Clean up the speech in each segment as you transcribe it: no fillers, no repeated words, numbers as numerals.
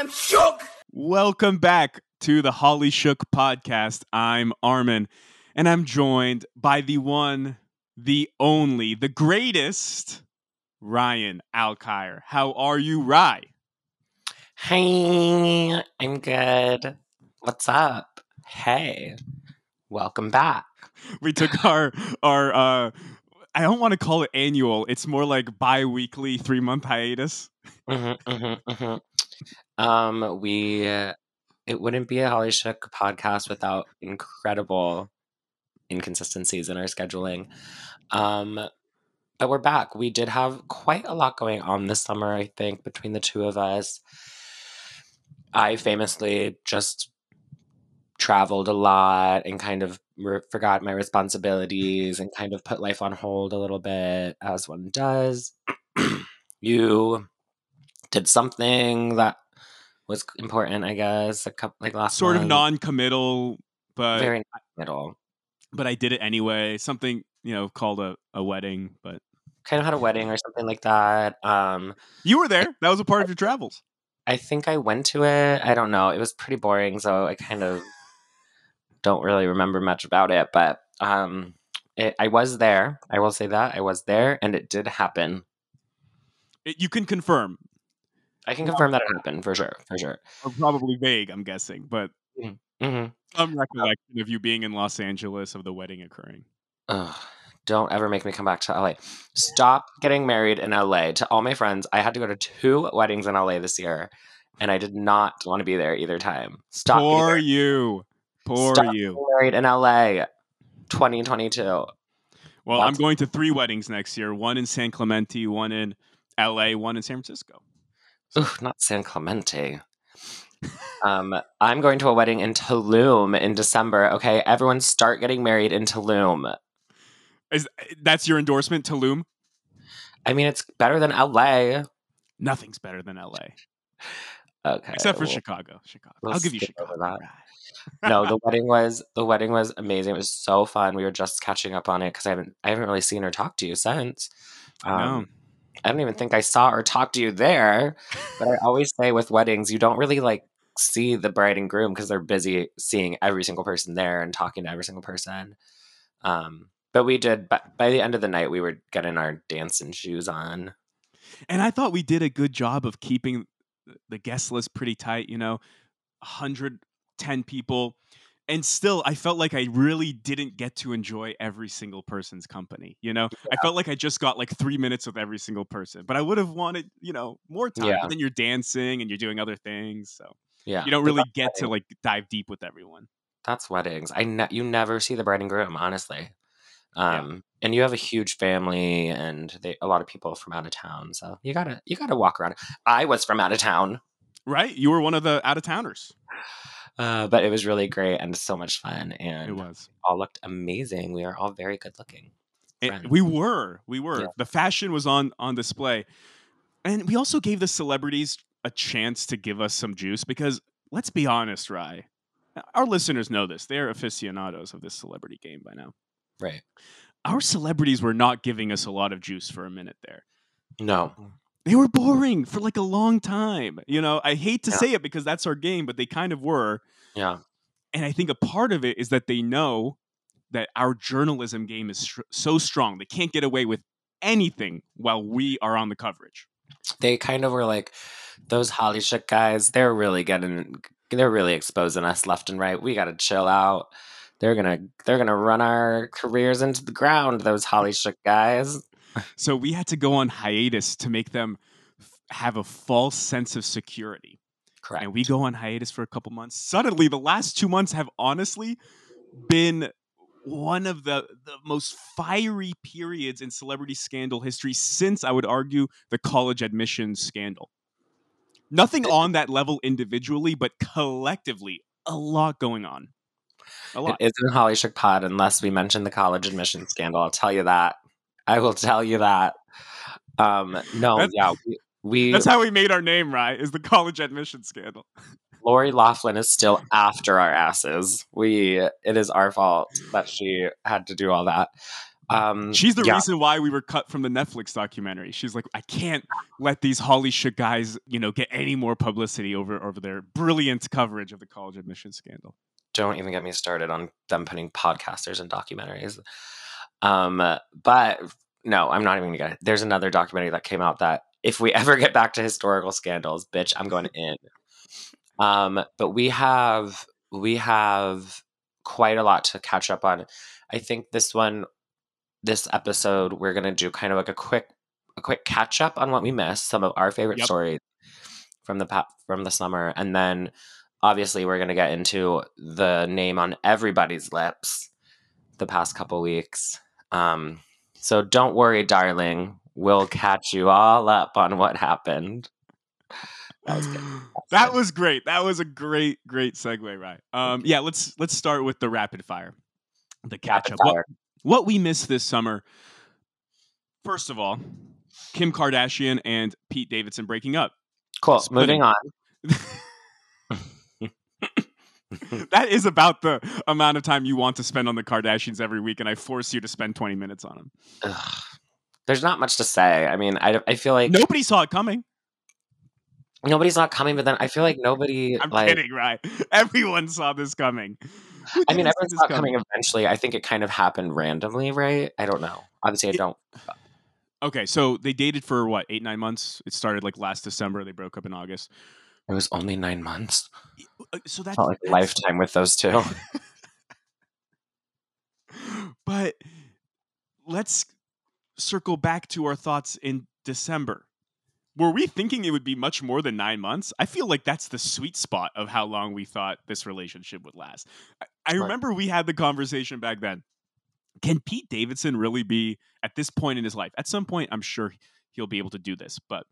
I'm shook. Welcome back to the Holly Shook podcast. I'm Armin, and I'm joined by the one, the only, the greatest, Ryan Alkire. How are you, Rye? Hey, I'm good. What's up? Hey, welcome back. We took our I don't want to call it annual. It's more like bi-weekly 3-month hiatus. It wouldn't be a Holly Shook podcast without incredible inconsistencies in our scheduling. But we're back. We did have quite a lot going on this summer, I think, between the two of us. I famously just traveled a lot and kind of forgot my responsibilities and kind of put life on hold a little bit, as one does. You did something that was important, I guess, a couple like last sort month. Of non-committal, but very non-committal. But I did it anyway. Something, you know, called a wedding, but kind of had a wedding or something like that. You were there. That was a part of your travels. I think I went to it. I don't know. It was pretty boring, so I kind of don't really remember much about it, but I was there. I will say that. I was there, and it did happen. You can confirm. I can confirm that it happened, for sure, for sure. Or probably vague, I'm guessing, but some recollection of you being in Los Angeles, of the wedding occurring. Ugh, don't ever make me come back to LA. Stop getting married in LA. To all my friends, I had to go to 2 weddings in LA this year, and I did not want to be there either time. Stop. For you. Poor Stop you. Married in LA 2022. Well, I'm going to 3 weddings next year. One in San Clemente, one in LA, one in San Francisco. So. Oof, not San Clemente. I'm going to a wedding in Tulum in December. Okay, everyone start getting married in Tulum. That's your endorsement, Tulum? I mean, it's better than LA. Nothing's better than LA. Okay. Except for Chicago. Chicago. We'll I'll give you Chicago. That. No, the wedding was amazing. It was so fun. We were just catching up on it because I haven't really seen or talked to you since. No. I don't even think I saw or talked to you there. But I always say with weddings, you don't really like see the bride and groom because they're busy seeing every single person there and talking to every single person. But we did. By the end of the night, we were getting our dancing shoes on. And I thought we did a good job of keeping the guest list pretty tight, you know, 110 people. And still, I felt like I really didn't get to enjoy every single person's company. You know, yeah. I felt like I just got like 3 minutes with every single person, but I would have wanted, you know, more time. Yeah. But then you're dancing and you're doing other things. So yeah, you don't really get to like dive deep with everyone. That's weddings. You never see the bride and groom, honestly. Yeah. And you have a huge family and a lot of people from out of town. So you gotta walk around. I was from out of town. Right. You were one of the out of towners. But it was really great and so much fun. And it was. All looked amazing. We are all very good looking. We were. Yeah. The fashion was on display. And we also gave the celebrities a chance to give us some juice because, let's be honest, Rai, our listeners know this. They are aficionados of this celebrity game by now. Right. Our celebrities were not giving us a lot of juice for a minute there. No. They were boring for like a long time. You know, I hate to say it because that's our game, but they kind of were. Yeah. And I think a part of it is that they know that our journalism game is so strong. They can't get away with anything while we are on the coverage. They kind of were like, those Holly Shook guys, they're really exposing us left and right. We got to chill out. They're gonna run our careers into the ground, those Holly Shook guys. So we had to go on hiatus to make them have a false sense of security. Correct. And we go on hiatus for a couple months. Suddenly, the last 2 months have honestly been one of the most fiery periods in celebrity scandal history since, I would argue, the college admissions scandal. Nothing on that level individually, but collectively, a lot going on. A lot. It isn't Holly Shook Pod unless we mention the college admissions scandal. I'll tell you that. I will tell you that. That's how we made our name, right? Is the college admissions scandal. Lori Loughlin is still after our asses. It is our fault that she had to do all that. She's the reason why we were cut from the Netflix documentary. She's like, I can't let these Holly Shook guys, get any more publicity over their brilliant coverage of the college admissions scandal. Don't even get me started on them putting podcasters in documentaries. But no, I'm not even going to get it. There's another documentary that came out that if we ever get back to historical scandals, bitch, I'm going in. But we have quite a lot to catch up on. I think this episode, we're going to do kind of like a quick catch up on what we missed, some of our favorite stories from the summer. And then obviously we're going to get into the name on everybody's lips the past couple weeks. So don't worry, darling. We'll catch you all up on what happened. That was great. That was a great segue, right? Let's start with the rapid fire, the catch up. What we missed this summer. First of all, Kim Kardashian and Pete Davidson breaking up. Cool. Splitting. Moving on. That is about the amount of time you want to spend on the Kardashians every week, and I force you to spend 20 minutes on them. Ugh. There's not much to say. I mean, I feel like nobody saw it coming. Nobody's not coming, but then I feel like nobody... I'm kidding, right? Everyone saw this coming. I mean, everyone saw it coming eventually. I think it kind of happened randomly, right? I don't know. Obviously, I don't. Okay, so they dated for, 8-9 months? It started, last December. They broke up in August. It was only 9 months. So that's... Not like a lifetime with those two. But let's circle back to our thoughts in December. Were we thinking it would be much more than 9 months? I feel like that's the sweet spot of how long we thought this relationship would last. I remember we had the conversation back then. Can Pete Davidson really be at this point in his life? At some point, I'm sure he'll be able to do this. But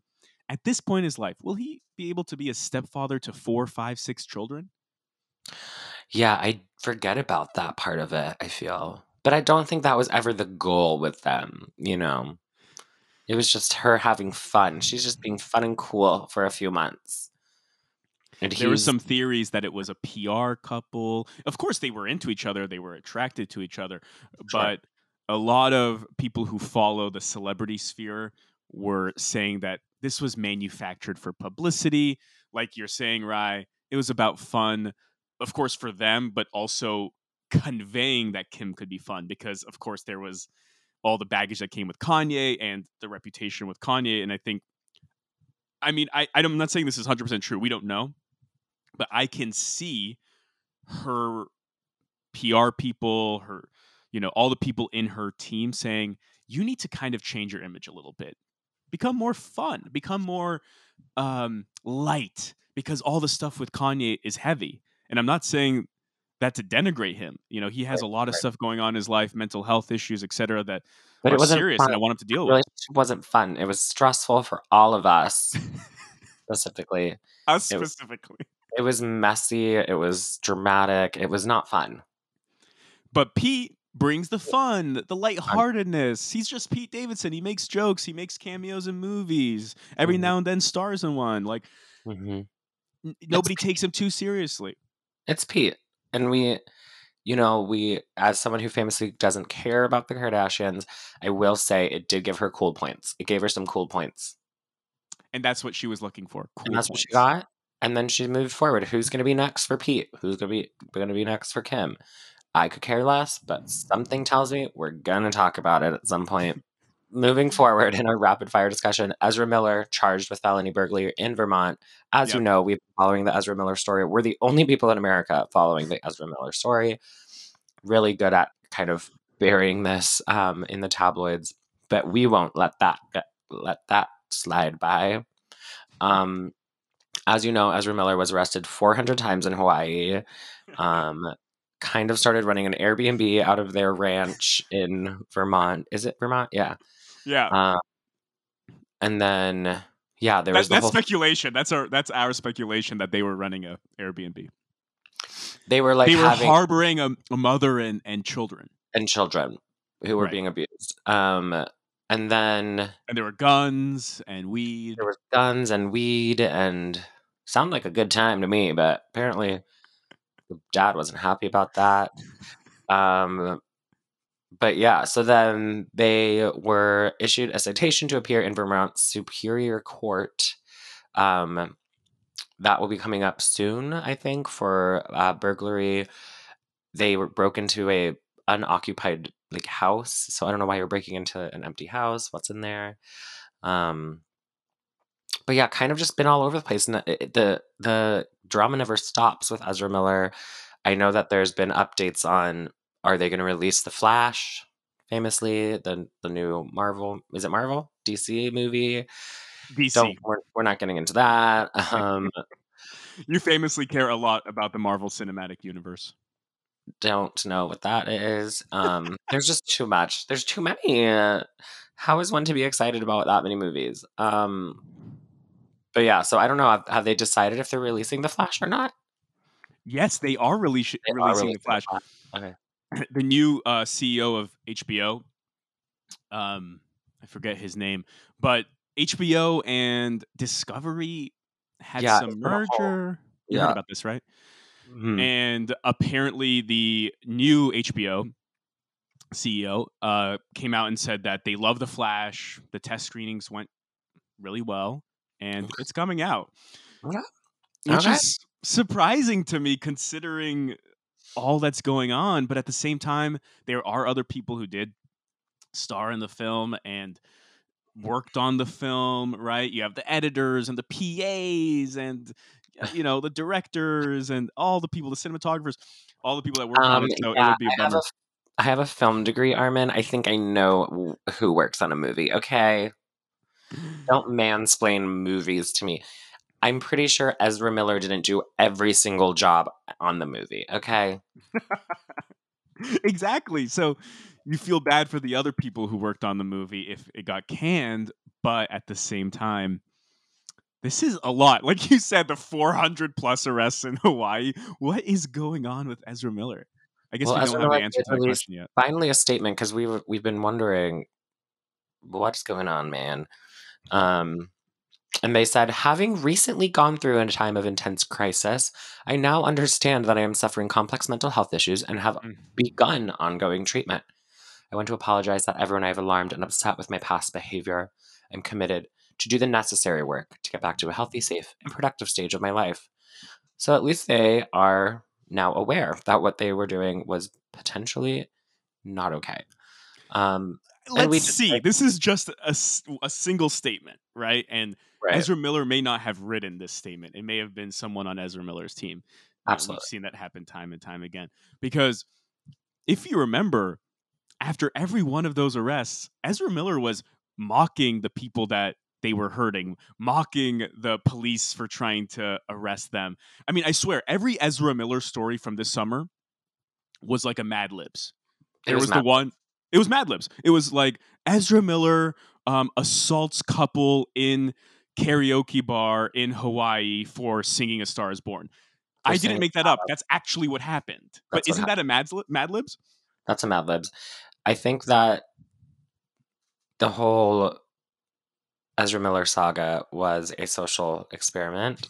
at this point in his life, will he be able to be a stepfather to 4, 5, 6 children? Yeah, I forget about that part of it, I feel. But I don't think that was ever the goal with them, It was just her having fun. She's just being fun and cool for a few months. And there were some theories that it was a PR couple. Of course, they were into each other. They were attracted to each other. Sure. But a lot of people who follow the celebrity sphere were saying that this was manufactured for publicity. Like you're saying, Rai, it was about fun, of course, for them, but also conveying that Kim could be fun because, of course, there was all the baggage that came with Kanye and the reputation with Kanye. And I think, I'm not saying this is 100% true. We don't know, but I can see her PR people, her, all the people in her team saying, you need to kind of change your image a little bit, become more fun, become more light, because all the stuff with Kanye is heavy. And I'm not saying that to denigrate him. He has a lot of stuff going on in his life, mental health issues, etc. that but it wasn't serious fun. And I want him to deal with. It wasn't fun. It was stressful for all of us. Specifically. Us specifically. It was messy. It was dramatic. It was not fun. But Pete brings the fun, the lightheartedness. He's just Pete Davidson. He makes jokes. He makes cameos in movies. Every now and then stars in one. Nobody takes him too seriously. It's Pete. And we, as someone who famously doesn't care about the Kardashians, I will say it did give her cool points. It gave her some cool points. And that's what she was looking for. Cool and that's points. What she got. And then she moved forward. Who's going to be next for Pete? Who's going to be next for Kim? I could care less, but something tells me we're going to talk about it at some point. Moving forward in our rapid fire discussion, Ezra Miller charged with felony burglary in Vermont. As you know, we've been following the Ezra Miller story. We're the only people in America following the Ezra Miller story. Really good at kind of burying this in the tabloids, but we won't let that slide by. As you know, Ezra Miller was arrested 400 times in Hawaii. Kind of started running an Airbnb out of their ranch in Vermont. Is it Vermont? Yeah. Yeah. And then, there was that's speculation. That's our speculation that they were running a Airbnb. They were harboring a mother and children. And children who were being abused. And then... And there were guns and weed. There were guns and weed and... Sounded like a good time to me, but apparently... Dad wasn't happy about that. But yeah, so then they were issued a citation to appear in Vermont Superior Court. That will be coming up soon, I think, for burglary. They were broke into a unoccupied like house, so I don't know why you're breaking into an empty house. What's in there? But yeah, kind of just been all over the place, and the drama never stops with Ezra Miller. I know that there's been updates on, are they going to release The Flash? Famously, the new Marvel, is it Marvel? DC movie. DC. We're not getting into that. You famously care a lot about the Marvel Cinematic Universe. Don't know what that is. There's just too much. There's too many. How is one to be excited about that many movies? But yeah, so I don't know. Have they decided if they're releasing The Flash or not? Yes, they are releasing The Flash. Okay. The new CEO of HBO, I forget his name, but HBO and Discovery had some merger. You heard about this, right? Mm-hmm. And apparently the new HBO CEO came out and said that they love The Flash. The test screenings went really well, and it's coming out. Okay. Which is surprising to me, considering all that's going on. But at the same time, there are other people who did star in the film and worked on the film, right? You have the editors and the PAs and, you know, the directors and all the people, the cinematographers, all the people that work on it. So it would be a bummer. I have a film degree, Armin. I think I know who works on a movie. Okay. Don't mansplain movies to me. I'm pretty sure Ezra Miller didn't do every single job on the movie. Okay. Exactly. So you feel bad for the other people who worked on the movie if it got canned, but at the same time, this is a lot. Like you said, the 400 plus arrests in Hawaii. What is going on with Ezra Miller? I guess we don't have the answer to that question yet. Finally a statement, because we've been wondering what's going on, man. And they said, having recently gone through a time of intense crisis, I now understand that I am suffering complex mental health issues and have begun ongoing treatment. I want to apologize that everyone I have alarmed and upset with my past behavior. I'm committed to do the necessary work to get back to a healthy, safe, and productive stage of my life. So at least they are now aware that what they were doing was potentially not okay. Let's see. This is just a single statement, right? And Ezra Miller may not have written this statement. It may have been someone on Ezra Miller's team. Absolutely. We've seen that happen time and time again. Because if you remember, after every one of those arrests, Ezra Miller was mocking the people that they were hurting, mocking the police for trying to arrest them. I mean, I swear, every Ezra Miller story from this summer was like a Mad Libs. It was Mad Libs. It was like Ezra Miller assaults couple in karaoke bar in Hawaii for singing A Star Is Born. I didn't make that up. That's actually what happened. But isn't that a Mad Libs? That's a Mad Libs. I think that the whole Ezra Miller saga was a social experiment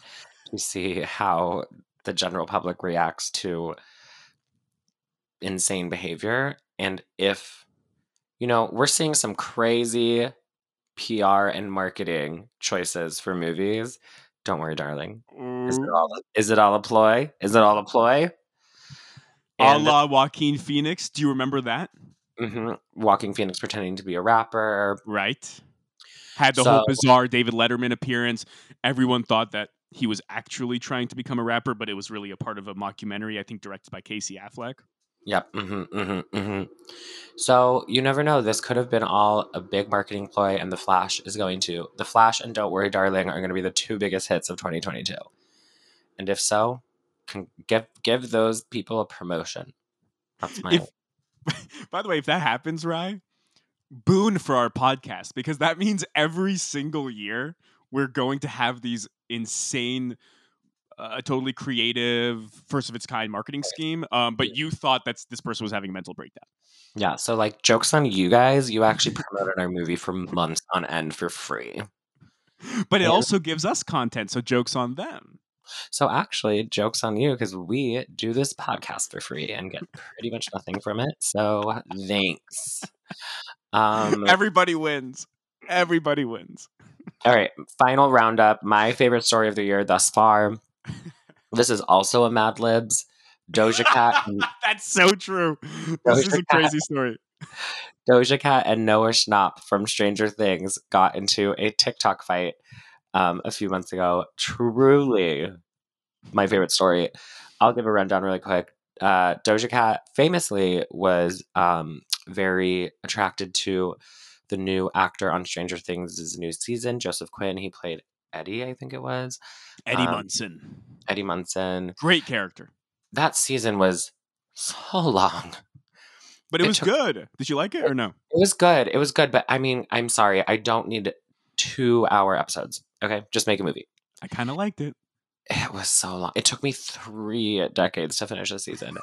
to see how the general public reacts to insane behavior. And if, you know, we're seeing some crazy PR and marketing choices for movies. Don't Worry, Darling. Is it all a ploy? Is it all a ploy? And a la Joaquin Phoenix. Do you remember that? Mm-hmm. Joaquin Phoenix pretending to be a rapper. Right. Had the whole bizarre David Letterman appearance. Everyone thought that he was actually trying to become a rapper, but it was really a part of a mockumentary, I think, directed by Casey Affleck. Yep. Mm-hmm, mm-hmm, mm-hmm. So you never know. This could have been all a big marketing ploy, and The Flash and Don't Worry, Darling are going to be the two biggest hits of 2022. And if so, give those people a promotion. That's my... By the way, if that happens, Ryan, boon for our podcast, because that means every single year we're going to have these insane... a totally creative, first of its kind marketing scheme. But you thought that this person was having a mental breakdown. Yeah. So like, jokes on you guys, you actually promoted our movie for months on end for free. But it also gives us content. So jokes on them. So actually, joke's on you, because we do this podcast for free and get pretty much nothing from it. So thanks. Everybody wins. Everybody wins. All right. Final roundup. My favorite story of the year thus far. This is also a Mad Libs. Doja Cat. That's so true. This is a crazy story. Doja Cat and Noah Schnapp from Stranger Things got into a TikTok fight a few months ago. Truly my favorite story. I'll give a rundown really quick. Doja Cat famously was very attracted to the new actor on Stranger Things' new season, Joseph Quinn. He played Eddie, I think it was. Eddie Munson. Eddie Munson. Great character. That season was so long. But it was good. Did you like it or no? It was good. It was good. But I mean, I'm sorry. I don't need 2-hour episodes. Okay? Just make a movie. I kind of liked it. It was so long. It took me 3 decades to finish the season.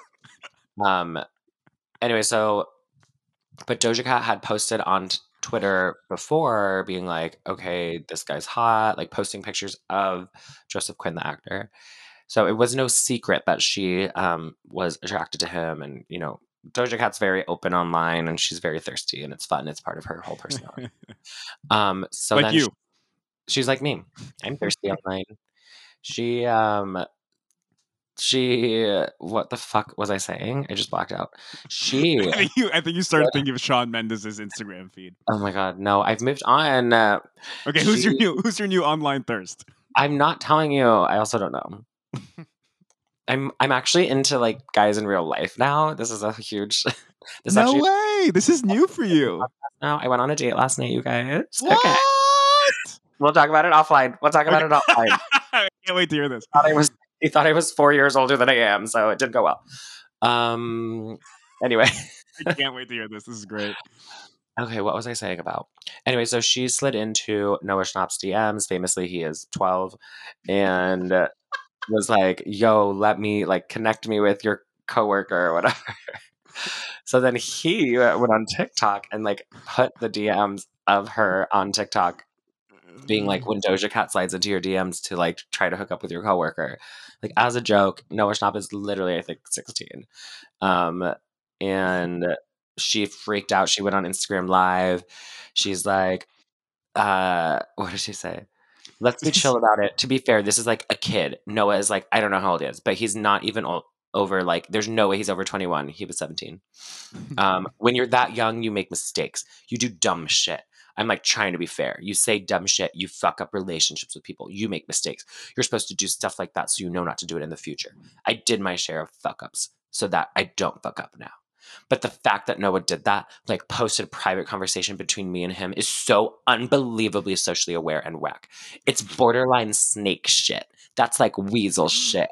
Anyway, so... But Doja Cat had posted on Twitter before being like, okay, this guy's hot. Like posting pictures of Joseph Quinn, the actor. So it was no secret that she was attracted to him. And, you know, Doja Cat's very open online and she's very thirsty and it's fun. It's part of her whole personality. So like then you. She's like me. I'm thirsty online. She what the fuck was I saying? I just blacked out. She I think you started thinking of Shawn Mendes' Instagram feed. Oh my god, no, I've moved on. Okay, who's your new online thirst? I'm not telling you. I also don't know. I'm actually into like guys in real life now. This is a huge No way. This is new for you. Now I went on a date last night, you guys. What? Okay. We'll talk about it offline. I can't wait to hear this. He thought I was 4 years older than I am, so it didn't go well. Anyway. I can't wait to hear this. This is great. Okay, what was I saying about? Anyway, so she slid into Noah Schnapp's DMs. Famously, he is 12. And was like, yo, let me, like, connect me with your coworker or whatever. So then he went on TikTok and, like, put the DMs of her on TikTok. Being like, when Doja Cat slides into your DMs to like try to hook up with your coworker, like as a joke. Noah Schnapp is literally, I think, 16, and she freaked out. She went on Instagram Live. She's like, what did she say? Let's be chill about it. To be fair, this is like a kid. Noah is like, I don't know how old he is, but he's not even old. Over like, there's no way he's over 21. He was 17. When you're that young, you make mistakes. You do dumb shit. I'm like trying to be fair. You say dumb shit. You fuck up relationships with people. You make mistakes. You're supposed to do stuff like that so you know not to do it in the future. I did my share of fuck ups so that I don't fuck up now. But the fact that Noah did that, like posted a private conversation between me and him, is so unbelievably socially aware and whack. It's borderline snake shit. That's like weasel shit.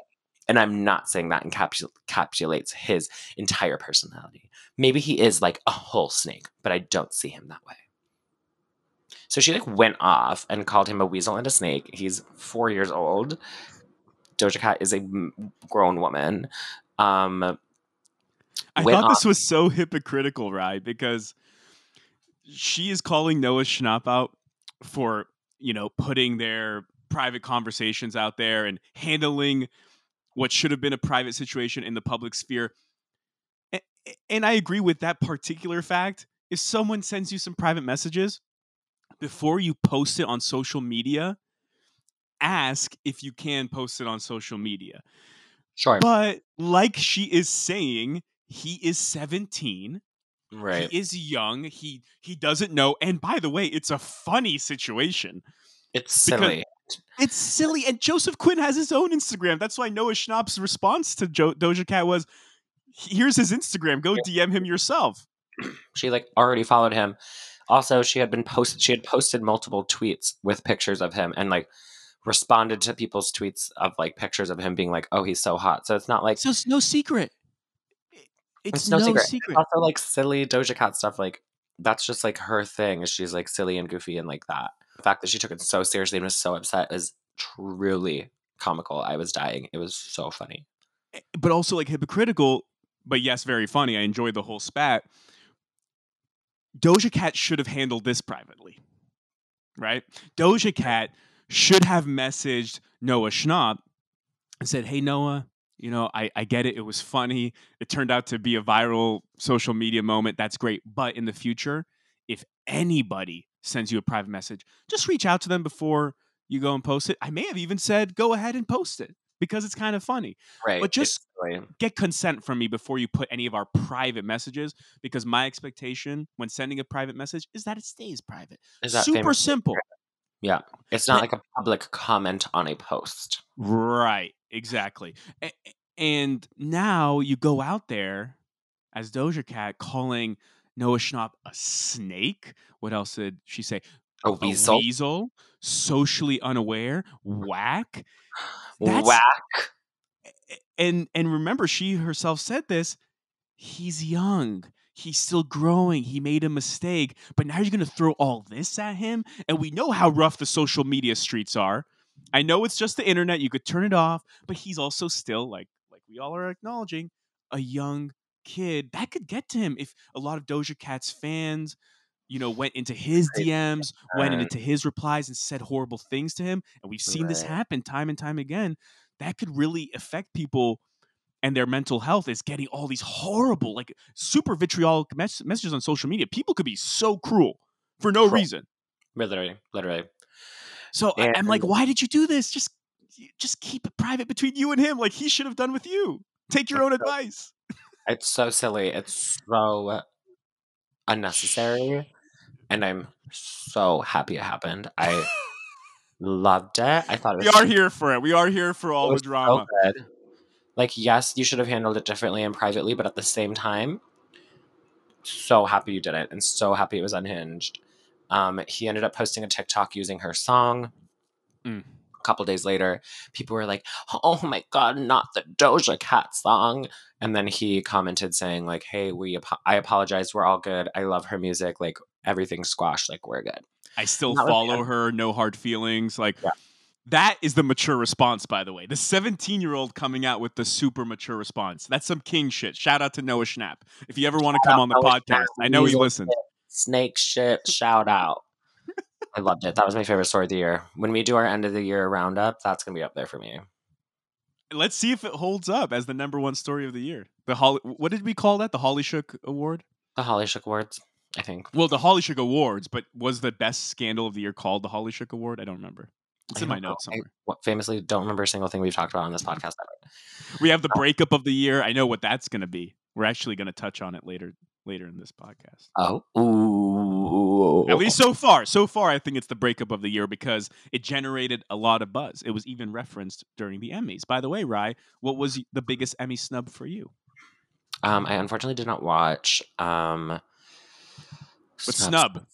And I'm not saying that encapsulates his entire personality. Maybe he is like a whole snake, but I don't see him that way. So she like went off and called him a weasel and a snake. He's 4 years old. Doja Cat is a grown woman. I thought this was so hypocritical, right? Because she is calling Noah Schnapp out for, you know, putting their private conversations out there and handling what should have been a private situation in the public sphere. And I agree with that particular fact. If someone sends you some private messages, before you post it on social media, ask if you can post it on social media. Sure. But like she is saying, he is 17. Right. He is young. He doesn't know. And by the way, it's a funny situation. It's silly. It's silly. And Joseph Quinn has his own Instagram. That's why Noah Schnapp's response to Doja Cat was, here's his Instagram. Go DM him yourself. She like already followed him. Also, she had posted multiple tweets with pictures of him and like responded to people's tweets of like pictures of him being like, oh, he's so hot. So it's not like, so it's no secret. It's also like silly Doja Cat stuff. Like that's just like her thing. She's like silly and goofy and like that. The fact that she took it so seriously and was so upset is truly comical. I was dying. It was so funny. But also like hypocritical, but yes, very funny. I enjoyed the whole spat. Doja Cat should have handled this privately, right? Doja Cat should have messaged Noah Schnapp and said, hey, Noah, you know, I get it. It was funny. It turned out to be a viral social media moment. That's great. But in the future, if anybody sends you a private message, just reach out to them before you go and post it. I may have even said, go ahead and post it because it's kind of funny. Right. But just get consent from me before you put any of our private messages, because my expectation when sending a private message is that it stays private. Is that super simple? Yeah. It's not like a public comment on a post. Right. Exactly. And now you go out there as Doja Cat calling Noah Schnapp a snake. What else did she say? A weasel. Socially unaware. Whack. Whack. And remember, she herself said this. He's young. He's still growing. He made a mistake. But now you're going to throw all this at him? And we know how rough the social media streets are. I know it's just the internet. You could turn it off. But he's also still, like we all are acknowledging, a young kid. That could get to him if a lot of Doja Cat's fans, you know, went into his DMs, went into his replies and said horrible things to him. And we've seen this happen time and time again. That could really affect people and their mental health, is getting all these horrible, like super vitriolic messages on social media. People could be so cruel for no reason. Literally. So and I'm like, why did you do this? Just keep it private between you and him. Like he should have done with you. Take your own advice. It's so silly. It's so unnecessary. And I'm so happy it happened. I loved it. I thought it was here for it. We are here for all the drama. So good. Like, yes, you should have handled it differently and privately, but at the same time, so happy you did it and so happy it was unhinged. He ended up posting a TikTok using her song. A couple days later, people were like, oh my God, not the Doja Cat song. And then he commented saying like, hey, I apologize. We're all good. I love her music. Like, everything's squashed. Like, we're good. I still follow her. No hard feelings. Like, yeah. That is the mature response, by the way. The 17-year-old coming out with the super mature response. That's some king shit. Shout out to Noah Schnapp. If you ever want to come on the podcast, I know he listens. Snake shit, shout out. I loved it. That was my favorite story of the year. When we do our end of the year roundup, that's going to be up there for me. Let's see if it holds up as the #1 story of the year. What did we call that? The Holly Shook Award? The Holly Shook Awards, I think. Well, the Holly Shook Awards, but was the best scandal of the year called the Holly Shook Award? I don't remember. It's in my notes somewhere. I famously don't remember a single thing we've talked about on this podcast ever. We have the breakup of the year. I know what that's going to be. We're actually going to touch on it later in this podcast. Oh, ooh. At least so far. So far, I think it's the breakup of the year because it generated a lot of buzz. It was even referenced during the Emmys. By the way, Rai, what was the biggest Emmy snub for you? I unfortunately did not watch. Snub.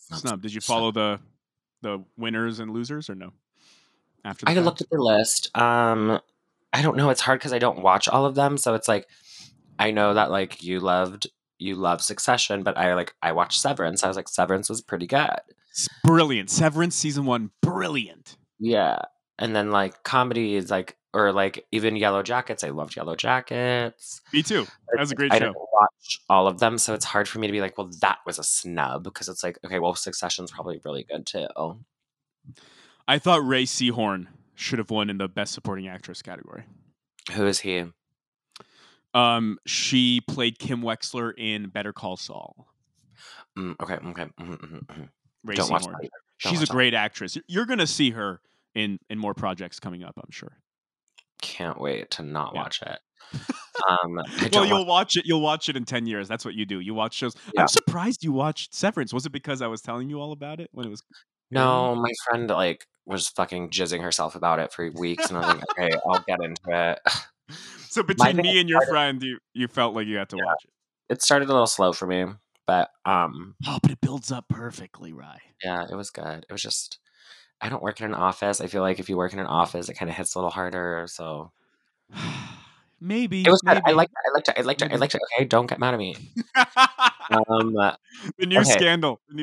Did you follow the winners and losers or no? I looked at the list. I don't know. It's hard because I don't watch all of them. So it's like, I know that like you love Succession, but I watched Severance. I was like, Severance was pretty good. It's brilliant. Severance season 1, brilliant. Yeah. And then like comedies, like, or like even Yellow Jackets. I loved Yellow Jackets. Me too. That was a great show. I don't watch all of them. So it's hard for me to be like, well, that was a snub because it's like, okay, well, Succession's probably really good too. I thought Ray Seahorn should have won in the Best Supporting Actress category. Who is he? She played Kim Wexler in Better Call Saul. Okay. Ray Seahorn. She's a great actress. You're going to see her in more projects coming up, I'm sure. Can't wait to watch it. Well, you'll watch it in 10 years. That's what you do. You watch shows. Yeah. I'm surprised you watched Severance. Was it because I was telling you all about it when it was... No, my friend like was fucking jizzing herself about it for weeks, and I was like, okay, I'll get into it. So between me and your friend, you felt like you had to watch it. It started a little slow for me, but but it builds up perfectly, Rye. Yeah, it was good. It was just I don't work in an office. I feel like if you work in an office, it kind of hits a little harder. So maybe it was good. I liked it. Okay, don't get mad at me. The new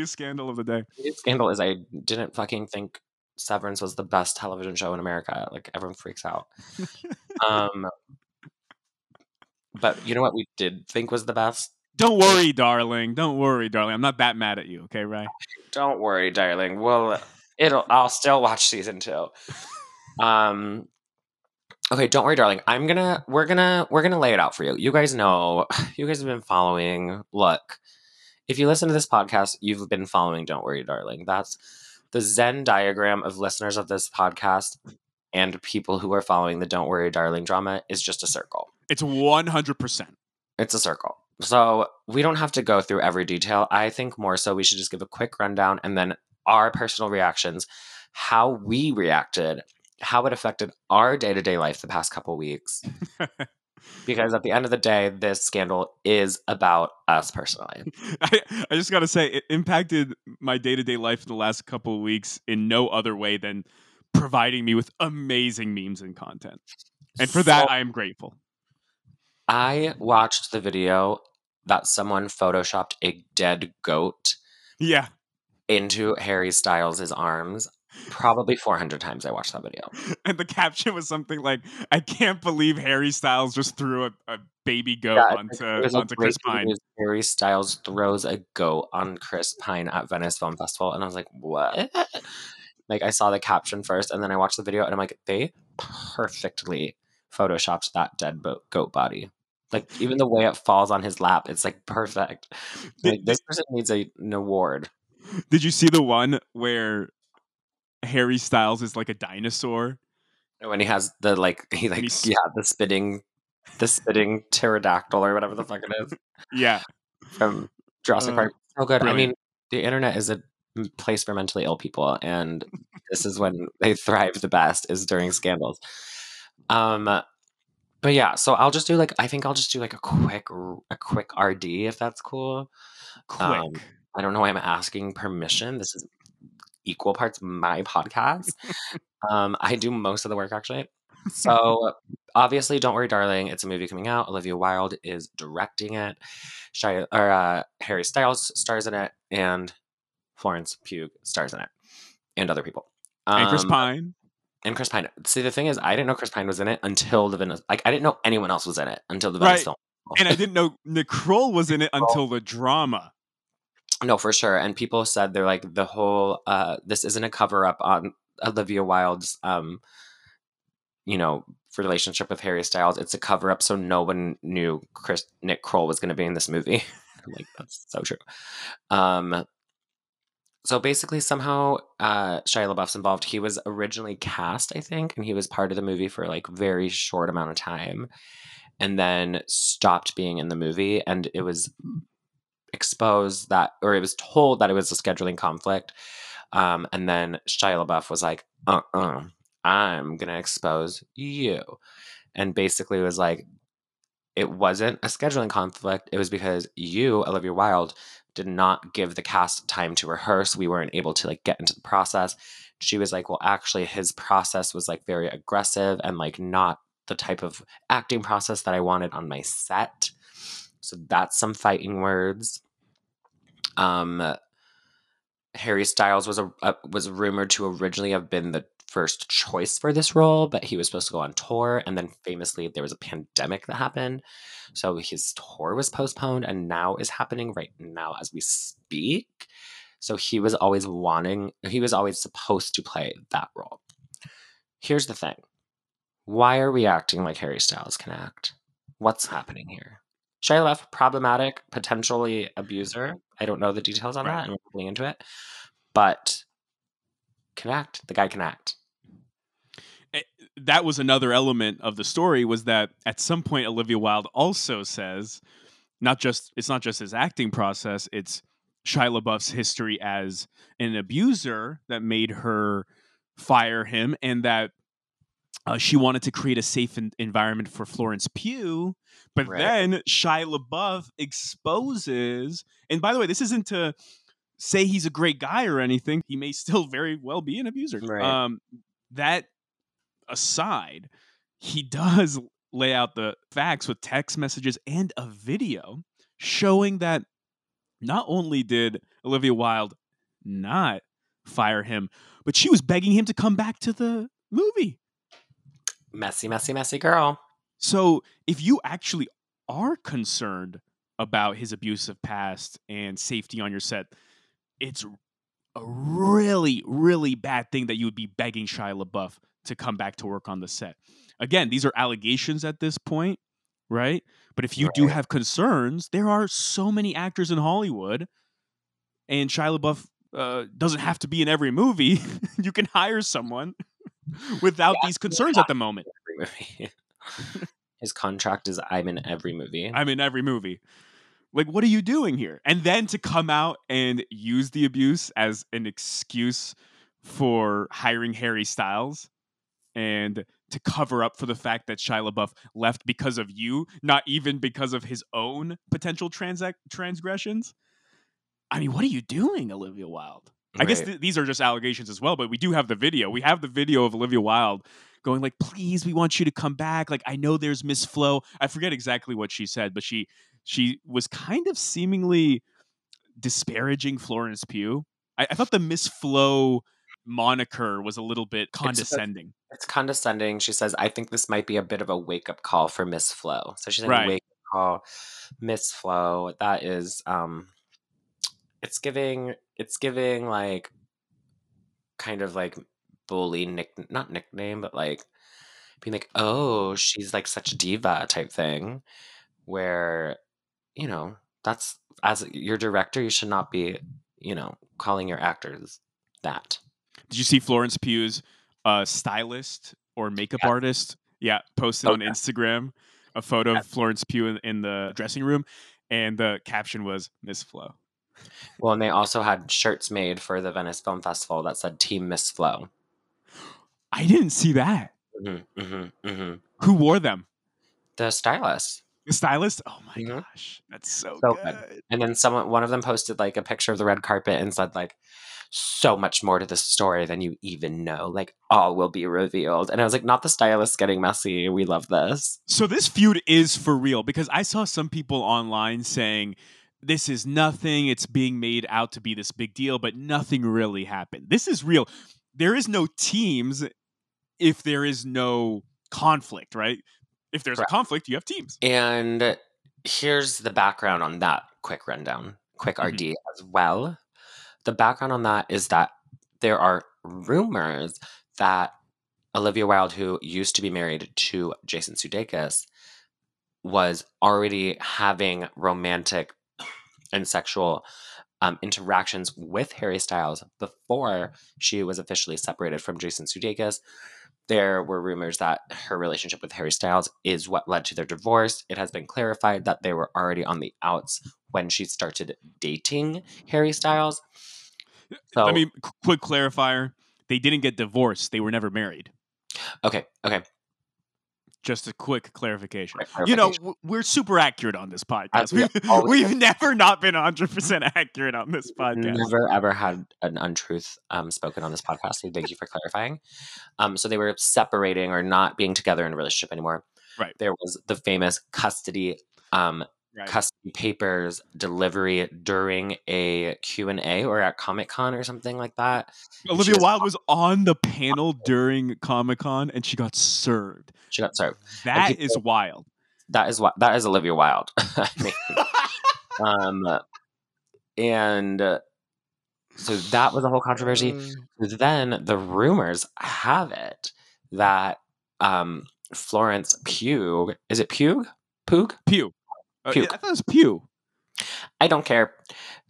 scandal of the day. The new scandal is I didn't fucking think Severance was the best television show in America. Like everyone freaks out. But you know what we did think was the best? Don't worry, darling. I'm not that mad at you. Okay, right? Don't worry, darling. Well, I'll still watch season 2. Okay, Don't Worry Darling. We're gonna lay it out for you. You guys have been following. Look, if you listen to this podcast, you've been following Don't Worry Darling. That's the Zen diagram of listeners of this podcast and people who are following the Don't Worry Darling drama is just a circle. It's 100%. It's a circle. So we don't have to go through every detail. I think more so we should just give a quick rundown and then our personal reactions, how we reacted, how it affected our day-to-day life the past couple weeks. Because at the end of the day, this scandal is about us personally. I just got to say, it impacted my day-to-day life in the last couple of weeks in no other way than providing me with amazing memes and content. And for that, I am grateful. I watched the video that someone photoshopped a dead goat into Harry Styles' arms. Probably 400 times I watched that video. And the caption was something like, I can't believe Harry Styles just threw a baby goat onto Chris Pine. Harry Styles throws a goat on Chris Pine at Venice Film Festival. And I was like, what? Like, I saw the caption first and then I watched the video and I'm like, they perfectly photoshopped that dead goat body. Like, even the way it falls on his lap, it's like perfect. Like, this person needs an award. Did you see the one where Harry Styles is like a dinosaur? When he has the spitting pterodactyl or whatever the fuck it is. Yeah. From Jurassic Park. So good. Brilliant. I mean, the internet is a place for mentally ill people, and this is when they thrive the best, is during scandals. But yeah, so I'll just do like a quick RD if that's cool. I don't know why I'm asking permission. This is equal parts my podcast. I do most of the work, actually. So obviously, Don't Worry Darling, it's a movie coming out. Olivia Wilde is directing it. Harry Styles stars in it, and Florence Pugh stars in it, and other people. And Chris Pine. See, the thing is, I didn't know Chris Pine was in it until the Venice. Like, I didn't know anyone else was in it until the Venice film. And I didn't know Nick Kroll was in it until the drama. No, for sure. And people said, they're like, the whole, this isn't a cover up on Olivia Wilde's, relationship with Harry Styles. It's a cover up. So no one knew Nick Kroll was going to be in this movie. I'm like, that's so true. So basically somehow, Shia LaBeouf's involved. He was originally cast, I think. And he was part of the movie for like very short amount of time and then stopped being in the movie. And it was exposed that, or it was told that it was a scheduling conflict, and then Shia LaBeouf was like, I'm gonna expose you, and basically was like, it wasn't a scheduling conflict, it was because you, Olivia Wilde, did not give the cast time to rehearse. We weren't able to like get into the process. She was like, well, actually his process was like very aggressive and like not the type of acting process that I wanted on my set. So that's some fighting words. Harry Styles was rumored to originally have been the first choice for this role, but he was supposed to go on tour. And then famously, there was a pandemic that happened. So his tour was postponed and now is happening right now as we speak. So he was always supposed to play that role. Here's the thing. Why are we acting like Harry Styles can act? What's happening here? Shia LaBeouf, problematic, potentially abuser. I don't know the details on that, and we're getting into it. But can act. The guy can act. That was another element of the story, was that at some point Olivia Wilde also says, it's not just his acting process, it's Shia LaBeouf's history as an abuser that made her fire him, and that she wanted to create a safe environment for Florence Pugh, but then Shia LaBeouf exposes. And by the way, this isn't to say he's a great guy or anything. He may still very well be an abuser. Right. That aside, he does lay out the facts with text messages and a video showing that not only did Olivia Wilde not fire him, but she was begging him to come back to the movie. Messy, messy, messy girl. So if you actually are concerned about his abusive past and safety on your set, it's a really, really bad thing that you would be begging Shia LaBeouf to come back to work on the set. Again, these are allegations at this point, right? But if you do have concerns, there are so many actors in Hollywood, and Shia LaBeouf doesn't have to be in every movie. You can hire someone without these concerns at the moment. His contract is, I'm in every movie. I'm in every movie. Like, what are you doing here? And then to come out and use the abuse as an excuse for hiring Harry Styles and to cover up for the fact that Shia LaBeouf left because of you, not even because of his own potential transgressions. I mean, what are you doing, Olivia Wilde? Right. I guess these are just allegations as well, but we do have the video. We have the video of Olivia Wilde going like, please, we want you to come back. Like, I know there's Miss Flo. I forget exactly what she said, but she was kind of seemingly disparaging Florence Pugh. I thought the Miss Flo moniker was a little bit condescending. It's condescending. She says, I think this might be a bit of a wake-up call for Miss Flo. So she's like, wake-up call, Miss Flo. That is... It's giving like kind of like bully nickname, but like being like, oh, she's like such a diva type thing, where, you know, that's, as your director, you should not be, you know, calling your actors that. Did you see Florence Pugh's stylist or makeup artist? Yeah. Posted on Instagram a photo of Florence Pugh in the dressing room. And the caption was Miss Flo. Well, and they also had shirts made for the Venice Film Festival that said Team Miss Flo. I didn't see that. Mm-hmm, mm-hmm, mm-hmm. Who wore them? The stylist. The stylist? Oh my gosh. That's so good. And then one of them posted like a picture of the red carpet and said like, so much more to this story than you even know. Like, all will be revealed. And I was like, not the stylist getting messy. We love this. So this feud is for real, because I saw some people online saying, this is nothing. It's being made out to be this big deal, but nothing really happened. This is real. There is no teams if there is no conflict, right? If there's a conflict, you have teams. And here's the background on that quick rundown, quick RD as well. The background on that is that there are rumors that Olivia Wilde, who used to be married to Jason Sudeikis, was already having romantic and sexual interactions with Harry Styles before she was officially separated from Jason Sudeikis. There were rumors that her relationship with Harry Styles is what led to their divorce. It has been clarified that they were already on the outs when she started dating Harry Styles. So, I mean, quick clarifier. They didn't get divorced. They were never married. Okay. Just a quick clarification. You know, we're super accurate on this podcast. We've never not been 100% accurate on this podcast. Never, ever had an untruth spoken on this podcast. So thank you for clarifying. So they were separating or not being together in a relationship anymore. Right. There was the famous custody papers delivery during a Q&A or at Comic-Con or something like that. Olivia Wilde was on the panel during Comic-Con and she got served. That is wild. That is Olivia Wilde. I mean, and so that was a whole controversy. Then the rumors have it that Florence Pugh, is it Pugh? Pugh? Pugh. Pugh. I thought it was Pugh. I don't care.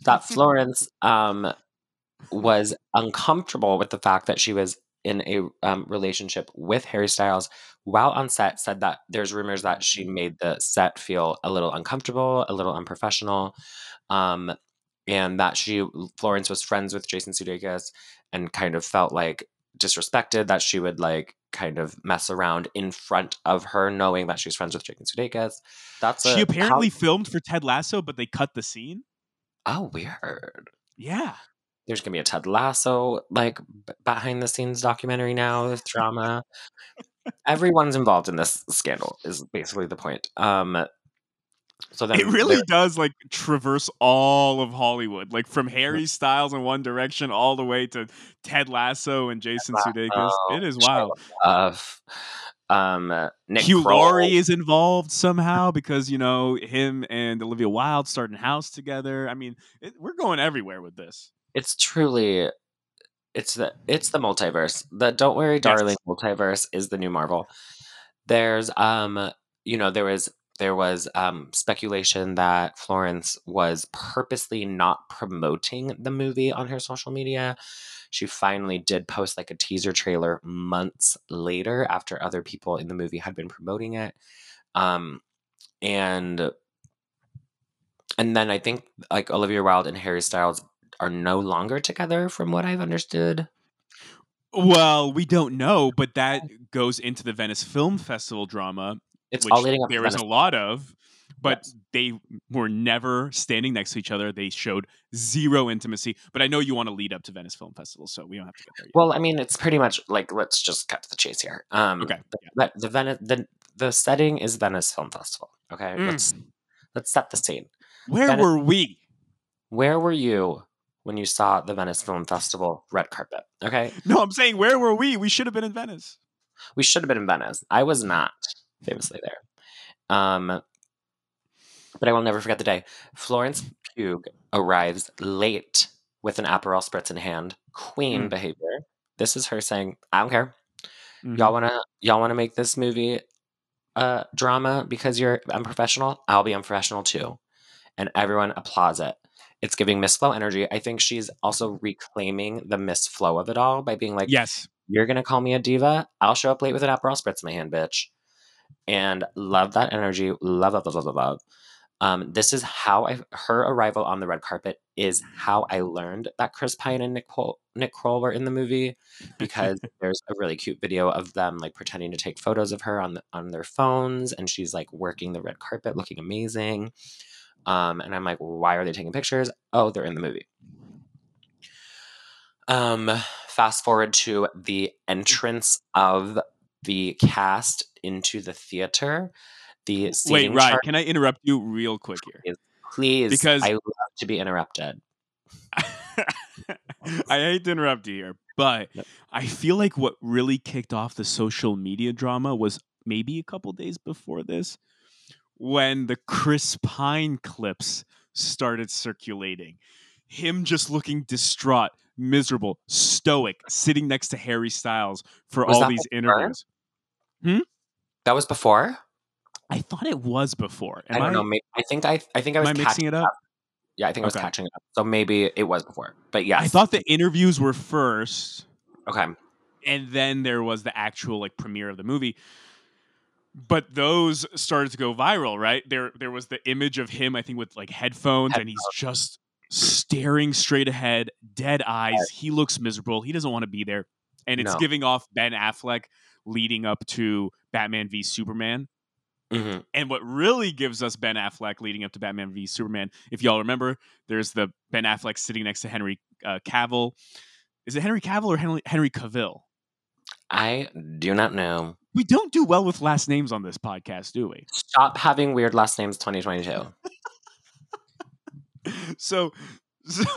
That Florence was uncomfortable with the fact that she was in a relationship with Harry Styles while on set, said that there's rumors that she made the set feel a little uncomfortable, a little unprofessional, and that Florence was friends with Jason Sudeikis and kind of felt like disrespected that she would like kind of mess around in front of her, knowing that she's friends with Jason Sudeikis. She apparently filmed for Ted Lasso, but they cut the scene. Oh, weird. Yeah. There's going to be a Ted Lasso, like, behind the scenes documentary now, this drama. Everyone's involved in this scandal is basically the point. So then it really does, like, traverse all of Hollywood, like from Harry Styles in One Direction all the way to Ted Lasso and Jason Sudeikis. It is wild. Nick Hugh Laurie is involved somehow because, you know, him and Olivia Wilde starting house together. I mean, we're going everywhere with this. It's truly, it's the multiverse. The Don't Worry Darling multiverse is the new Marvel. There's, you know, there was speculation that Florence was purposely not promoting the movie on her social media. She finally did post like a teaser trailer months later after other people in the movie had been promoting it. And then I think like Olivia Wilde and Harry Styles are no longer together from what I've understood. Well, we don't know, but that goes into the Venice Film Festival drama. It's all leading up. There is a lot of, but yes, they were never standing next to each other. They showed zero intimacy. But I know you want to lead up to Venice Film Festival, so we don't have to get there yet. Well, I mean, it's pretty much like, let's just cut to the chase here. Okay. But the setting is Venice Film Festival. Okay, let's set the scene. Where were we? Where were you when you saw the Venice Film Festival red carpet? Okay. No, I'm saying, where were we? We should have been in Venice. We should have been in Venice. I was not. Famously there. But I will never forget the day. Florence Pugh arrives late with an Aperol Spritz in hand. Queen behavior. This is her saying, I don't care. Mm-hmm. Y'all wanna make this movie drama because you're unprofessional? I'll be unprofessional too. And everyone applauds it. It's giving Miss Flo energy. I think she's also reclaiming the Miss Flo of it all by being like, yes, you're gonna call me a diva? I'll show up late with an Aperol Spritz in my hand, bitch. And love that energy. Love. This is how her arrival on the red carpet is how I learned that Chris Pine and Nick Kroll were in the movie, because there's a really cute video of them like pretending to take photos of her on their phones, and she's like working the red carpet, looking amazing. And I'm like, why are they taking pictures? Oh, they're in the movie. Fast forward to the entrance of the cast into the theater. The wait, Ryan, can I interrupt you real quick here? Please, because I love to be interrupted. I hate to interrupt you here, but I feel like what really kicked off the social media drama was maybe a couple days before this, when the Chris Pine clips started circulating. Him just looking distraught, miserable, stoic, sitting next to Harry Styles for all these interviews. That was before? I thought it was before. I don't know. Maybe, I think I was mixing it up. Yeah, I think I was catching it up. So maybe it was before. But yeah, I thought the interviews were first. Okay. And then there was the actual like premiere of the movie. But those started to go viral, right? There was the image of him, I think, with like headphones. And he's just staring straight ahead, dead eyes. Yes. He looks miserable. He doesn't want to be there. And it's giving off Ben Affleck leading up to Batman v Superman. Mm-hmm. And what really gives us Ben Affleck leading up to Batman v Superman, if y'all remember, there's the Ben Affleck sitting next to Henry Cavill. Is it Henry Cavill or Henry Cavill? I do not know. We don't do well with last names on this podcast, do we? Stop having weird last names 2022. So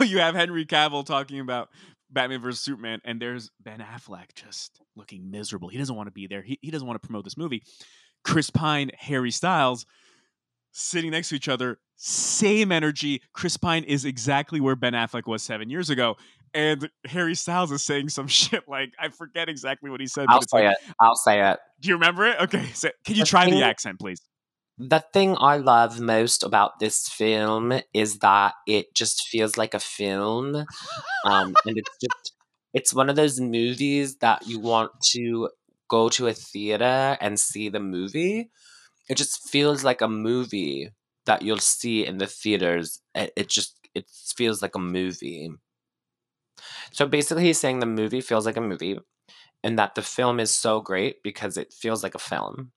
you have Henry Cavill talking about Batman versus Superman, and there's Ben Affleck just looking miserable. He doesn't want to be there. He doesn't want to promote this movie. Chris Pine, Harry Styles sitting next to each other, same energy. Chris Pine is exactly where Ben Affleck was 7 years ago. And Harry Styles is saying some shit like, I forget exactly what he said. I'll say it. Do you remember it? Okay. So can you try the accent, please? The thing I love most about this film is that it just feels like a film. And it's one of those movies that you want to go to a theater and see the movie. It just feels like a movie that you'll see in the theaters. It feels like a movie. So basically he's saying the movie feels like a movie and that the film is so great because it feels like a film.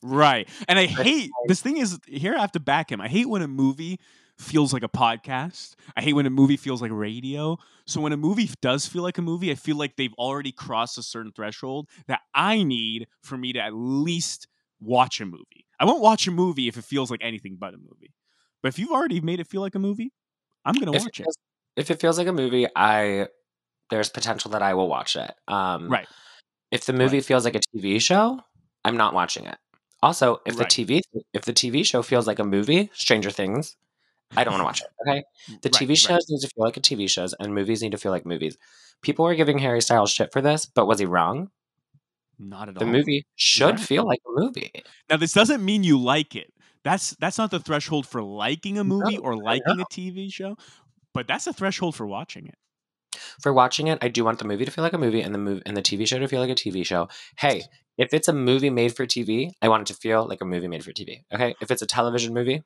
Right. And I hate this thing is here. I have to back him. I hate when a movie feels like a podcast. I hate when a movie feels like radio. So when a movie does feel like a movie, I feel like they've already crossed a certain threshold that I need for me to at least watch a movie. I won't watch a movie if it feels like anything but a movie. But if you've already made it feel like a movie, I'm going to watch it. If it feels like a movie, there's potential that I will watch it. Right. If the movie feels like a TV show, I'm not watching it. Also, if the TV show feels like a movie, Stranger Things, I don't want to watch it. Okay, the TV shows need to feel like TV shows, and movies need to feel like movies. People were giving Harry Styles shit for this, but was he wrong? Not at all. The movie should feel like a movie. Now, this doesn't mean you like it. That's not the threshold for liking a movie or liking a TV show, but that's the threshold for watching it. For watching it, I do want the movie to feel like a movie and the TV show to feel like a TV show. Hey, if it's a movie made for TV, I want it to feel like a movie made for TV. Okay? If it's a television movie,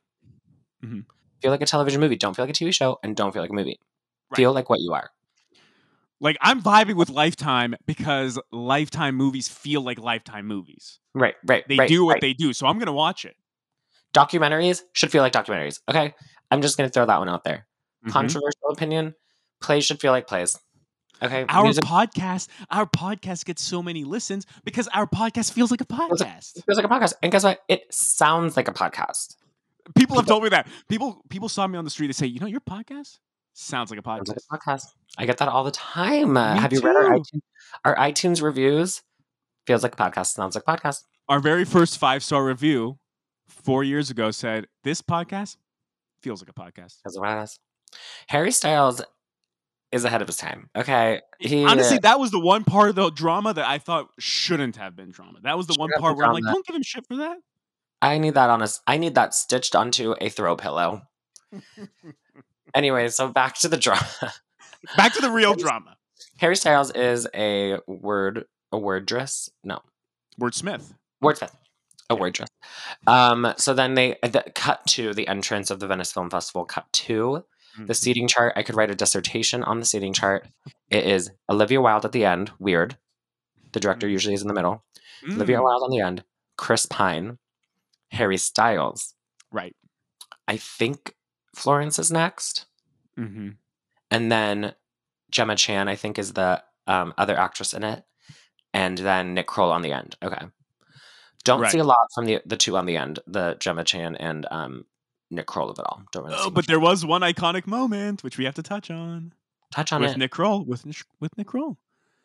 feel like a television movie. Don't feel like a TV show and don't feel like a movie. Right. Feel like what you are. Like, I'm vibing with Lifetime because Lifetime movies feel like Lifetime movies. Right. They do what they do, so I'm going to watch it. Documentaries should feel like documentaries. Okay? I'm just going to throw that one out there. Controversial opinion, plays should feel like plays. Okay? Our podcast gets so many listens because our podcast feels like a podcast. It feels like a podcast. And guess what? It sounds like a podcast. People have told me that. People saw me on the street and say, you know, your podcast sounds like a podcast. Sounds like a podcast. I get that all the time. Have you read our iTunes reviews? Feels like a podcast. Sounds like a podcast. Our very first 5-star review 4 years ago said, this podcast feels like a podcast. Feels like a podcast. Harry Styles is ahead of his time. Okay. Honestly, that was the one part of the drama that I thought shouldn't have been drama. That was the one part where I'm like, don't give him shit for that. I need that stitched onto a throw pillow. Anyway, so back to the drama. Back to the real drama. Harry Styles is a wordsmith. Wordsmith. A wordress. So then they cut to the entrance of the Venice Film Festival. Cut to the seating chart. I could write a dissertation on the seating chart. It is Olivia Wilde at the end. Weird. The director usually is in the middle. Olivia Wilde on the end. Chris Pine. Harry Styles. Right. I think Florence is next. And then Gemma Chan, I think, is the other actress in it. And then Nick Kroll on the end. Okay. Don't see a lot from the two on the end, the Gemma Chan and Nick Kroll of it all. Don't really. Oh, but there was one iconic moment which we have to touch on. With Nick Kroll.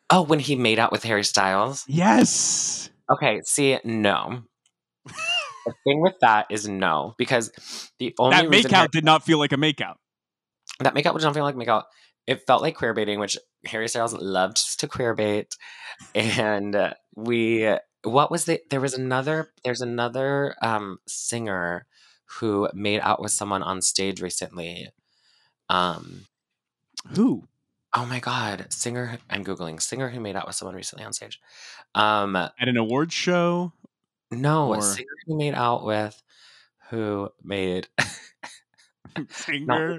Oh, when he made out with Harry Styles. Yes. Okay. See, no. The thing with that is no, because the only that makeout did not feel like a makeout. That makeout did not feel like a makeout. It felt like queer baiting, which Harry Styles loved to queer bait, and What was the? There's another singer who made out with someone on stage recently. Who? Oh my God! Singer. I'm googling singer who made out with someone recently on stage. At an award show? No, a singer who made out with singer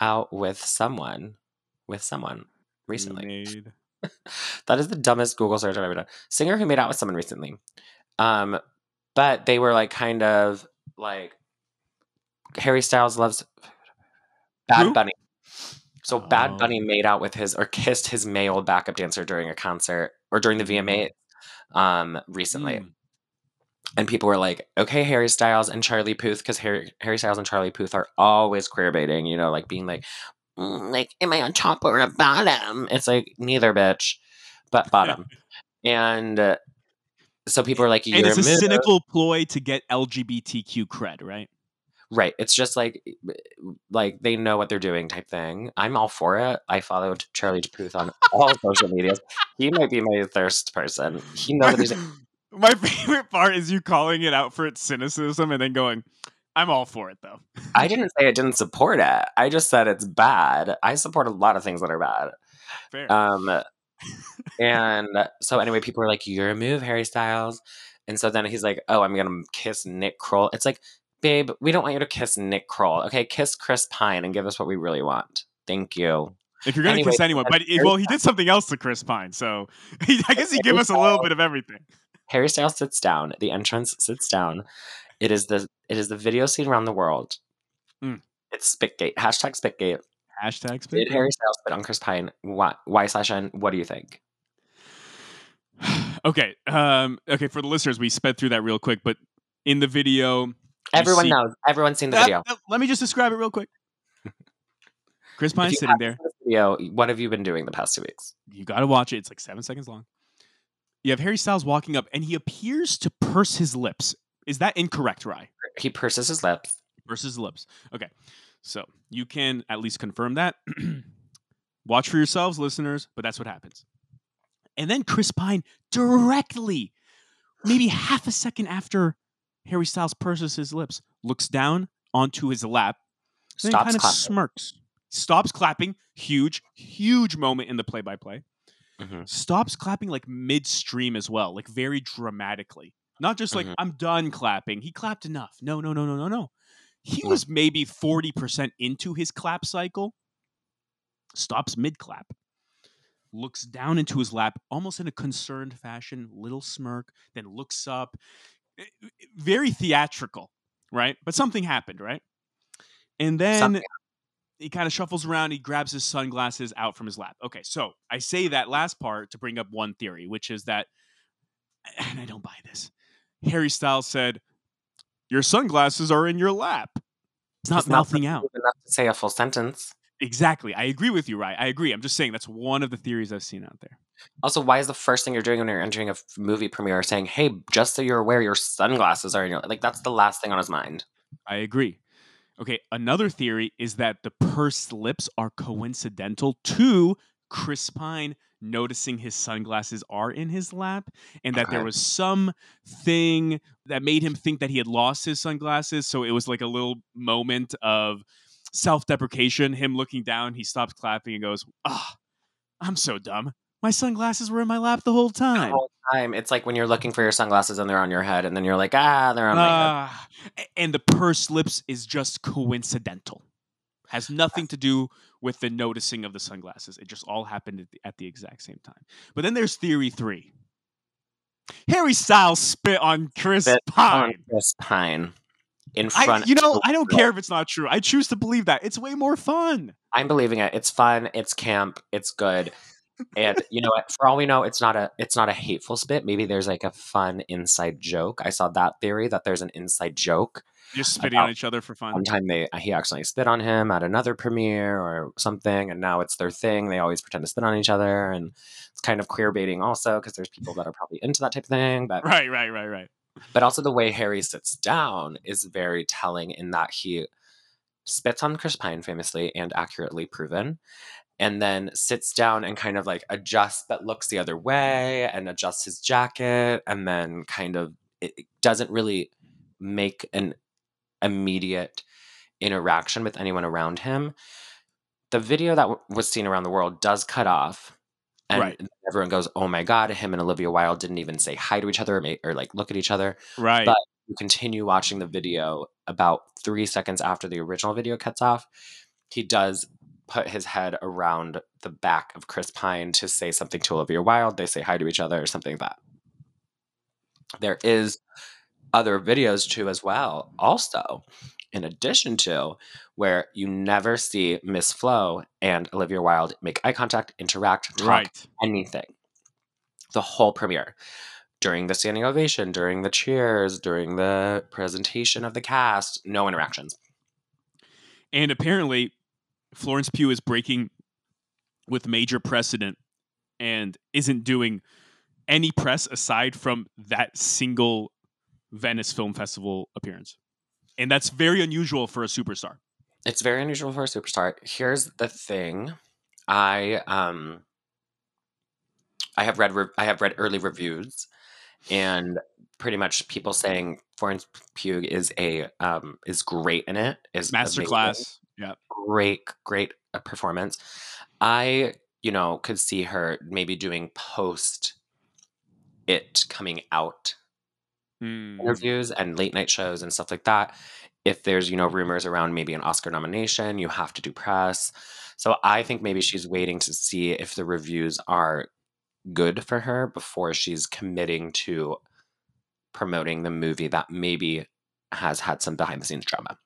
out with someone recently. That is the dumbest Google search I've ever done. Singer who made out with someone recently. But they were like kind of like Harry Styles loves Bad Bunny. So Bad Bunny made out with kissed his male backup dancer during a concert or during the VMA recently. And people were like, okay, Harry Styles and Charlie Puth, because Harry Styles and Charlie Puth are always queer baiting, you know, like being like, am I on top or a bottom? It's like, neither, bitch, but bottom. And so people are like, it's a cynical ploy to get LGBTQ cred, right? Right. It's just like they know what they're doing type thing. I'm all for it. I followed Charlie Puth on all social medias. He might be my thirst person. He knows what he's doing. My favorite part is you calling it out for its cynicism and then going, I'm all for it, though. I didn't say I didn't support it. I just said it's bad. I support a lot of things that are bad. Fair. And so anyway, people were like, your move, Harry Styles. And so then he's like, oh, I'm going to kiss Nick Kroll. It's like, babe, we don't want you to kiss Nick Kroll. Okay, kiss Chris Pine and give us what we really want. Thank you. If you're going to kiss anyone. But, he did something else to Chris Pine. So I guess he gave us a little bit of everything. Harry Styles sits down. The entrance sits down. It is the video scene around the world. It's Spitgate. Hashtag Spitgate. Hashtag Spitgate. Did Harry Styles spit on Chris Pine? Why/N? What do you think? Okay. Okay, for the listeners, we sped through that real quick, but in the video... Everyone knows. Everyone's seen the video. Let me just describe it real quick. Chris Pine's sitting there. The video, what have you been doing the past 2 weeks? You got to watch it. It's like 7 seconds long. You have Harry Styles walking up, and he appears to purse his lips. Is that incorrect, Rye? He purses his lips. Okay. So you can at least confirm that. Watch for yourselves, listeners, but that's what happens. And then Chris Pine directly, maybe half a second after Harry Styles purses his lips, looks down onto his lap, and then kind of smirks. Stops clapping. Huge, huge moment in the play-by-play. Mm-hmm. Stops clapping like midstream as well, like very dramatically. Not just like, mm-hmm. I'm done clapping. He clapped enough. No. He was maybe 40% into his clap cycle. Stops mid-clap. Looks down into his lap, almost in a concerned fashion, little smirk, then looks up. Very theatrical, right? But something happened, right? And then he kind of shuffles around. He grabs his sunglasses out from his lap. Okay, so I say that last part to bring up one theory, which is that, and I don't buy this, Harry Styles said, your sunglasses are in your lap. It's not mouthing out. Not to say a full sentence. Exactly. I agree with you, Ryan. I agree. I'm just saying that's one of the theories I've seen out there. Also, why is the first thing you're doing when you're entering a movie premiere saying, hey, just so you're aware, your sunglasses are in your lap? Like, that's the last thing on his mind. I agree. Okay, another theory is that the pursed lips are coincidental to Chris Pine noticing his sunglasses are in his lap, and that there was some thing that made him think that he had lost his sunglasses. So it was like a little moment of self-deprecation, him looking down, he stops clapping and goes, I'm so dumb. My sunglasses were in my lap the whole time. It's like when you're looking for your sunglasses and they're on your head, and then you're like, they're on my head. And the pursed lips is just coincidental. Has nothing to do with the noticing of the sunglasses. It just all happened at the exact same time. But then there's theory 3. Harry Styles spit on Chris Pine. In front of I don't care if it's not true. I choose to believe that. It's way more fun. I'm believing it. It's fun. It's camp. It's good. And you know, for all we know, it's not a hateful spit. Maybe there's like a fun inside joke. I saw that theory that there's an inside joke. Just spitting on each other for fun. One time he accidentally spit on him at another premiere or something, and now it's their thing. They always pretend to spit on each other, and it's kind of queer baiting also because there's people that are probably into that type of thing. But right. But also the way Harry sits down is very telling in that he spits on Chris Pine famously and accurately proven. And then sits down and kind of like adjusts, but looks the other way and adjusts his jacket. And then kind of, it doesn't really make an immediate interaction with anyone around him. The video that was seen around the world does cut off. And everyone goes, oh my God, him and Olivia Wilde didn't even say hi to each other or like look at each other. Right. But you continue watching the video about 3 seconds after the original video cuts off. He does put his head around the back of Chris Pine to say something to Olivia Wilde. They say hi to each other or something like that. There is other videos too as well, also, in addition to, where you never see Miss Flo and Olivia Wilde make eye contact, interact, talk, anything. The whole premiere. During the standing ovation, during the cheers, during the presentation of the cast, no interactions. And apparently Florence Pugh is breaking with major precedent and isn't doing any press aside from that single Venice Film Festival appearance. And that's very unusual for a superstar. It's very unusual for a superstar. Here's the thing. I have read early reviews and pretty much people saying Florence Pugh is great in it. Is masterclass. Yeah. Great performance. I, could see her maybe doing post it coming out interviews and late night shows and stuff like that. If there's, rumors around maybe an Oscar nomination, you have to do press. So I think maybe she's waiting to see if the reviews are good for her before she's committing to promoting the movie that maybe has had some behind the scenes drama.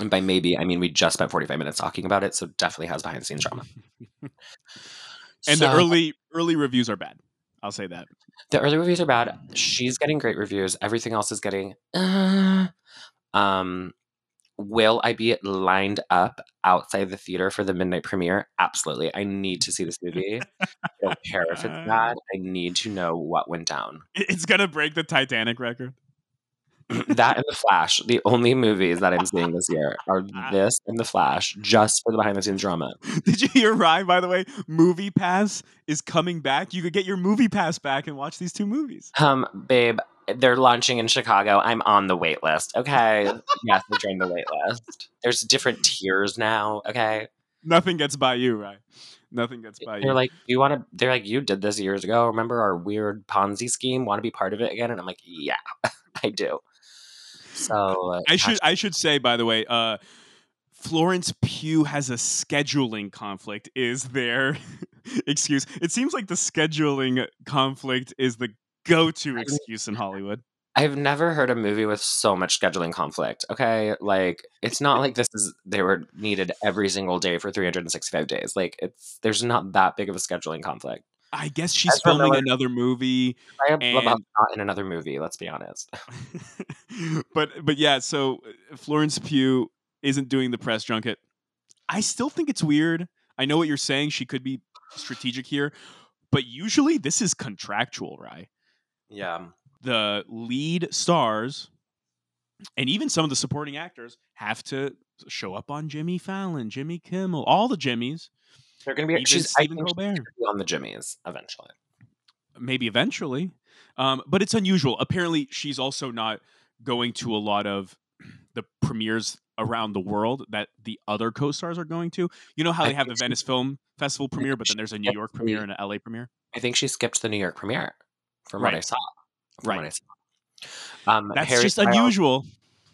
And by maybe, I mean, we just spent 45 minutes talking about it, so definitely has behind-the-scenes drama. And the early reviews are bad. I'll say that. The early reviews are bad. She's getting great reviews. Everything else is getting... will I be lined up outside the theater for the midnight premiere? Absolutely. I need to see this movie. I don't care if it's bad. I need to know what went down. It's going to break the Titanic record. That and The Flash, the only movies that I'm seeing this year are this and The Flash, just for the behind-the-scenes drama. Did you hear Ryan, by the way? Movie Pass is coming back. You could get your Movie Pass back and watch these two movies. Babe, they're launching in Chicago. I'm on the wait list. Okay. Yes, I joined the wait list. There's different tiers now. Okay. Nothing gets by you, Ryan. Nothing gets by you. They're like, you want to? They're like, you did this years ago. Remember our weird Ponzi scheme? Want to be part of it again? And I'm like, yeah, I do. So I should say, by the way, Florence Pugh has a scheduling conflict. Is their excuse? It seems like the scheduling conflict is the go-to excuse in Hollywood. I've never heard a movie with so much scheduling conflict. Okay, like it's not like this is they were needed every single day for 365 days. Like there's not that big of a scheduling conflict. I guess she's filming another movie. Not in another movie. Let's be honest. But yeah, so Florence Pugh isn't doing the press junket. I still think it's weird. I know what you're saying. She could be strategic here, but usually this is contractual, right? Yeah. The lead stars and even some of the supporting actors have to show up on Jimmy Fallon, Jimmy Kimmel, all the Jimmys. They're going to be on the Jimmys eventually. Maybe eventually. But it's unusual. Apparently, she's also not going to a lot of the premieres around the world that the other co-stars are going to. You know how they have the Venice Film Festival premiere, but then there's a New York premiere and an LA premiere? I think she skipped the New York premiere from what I saw. That's just unusual.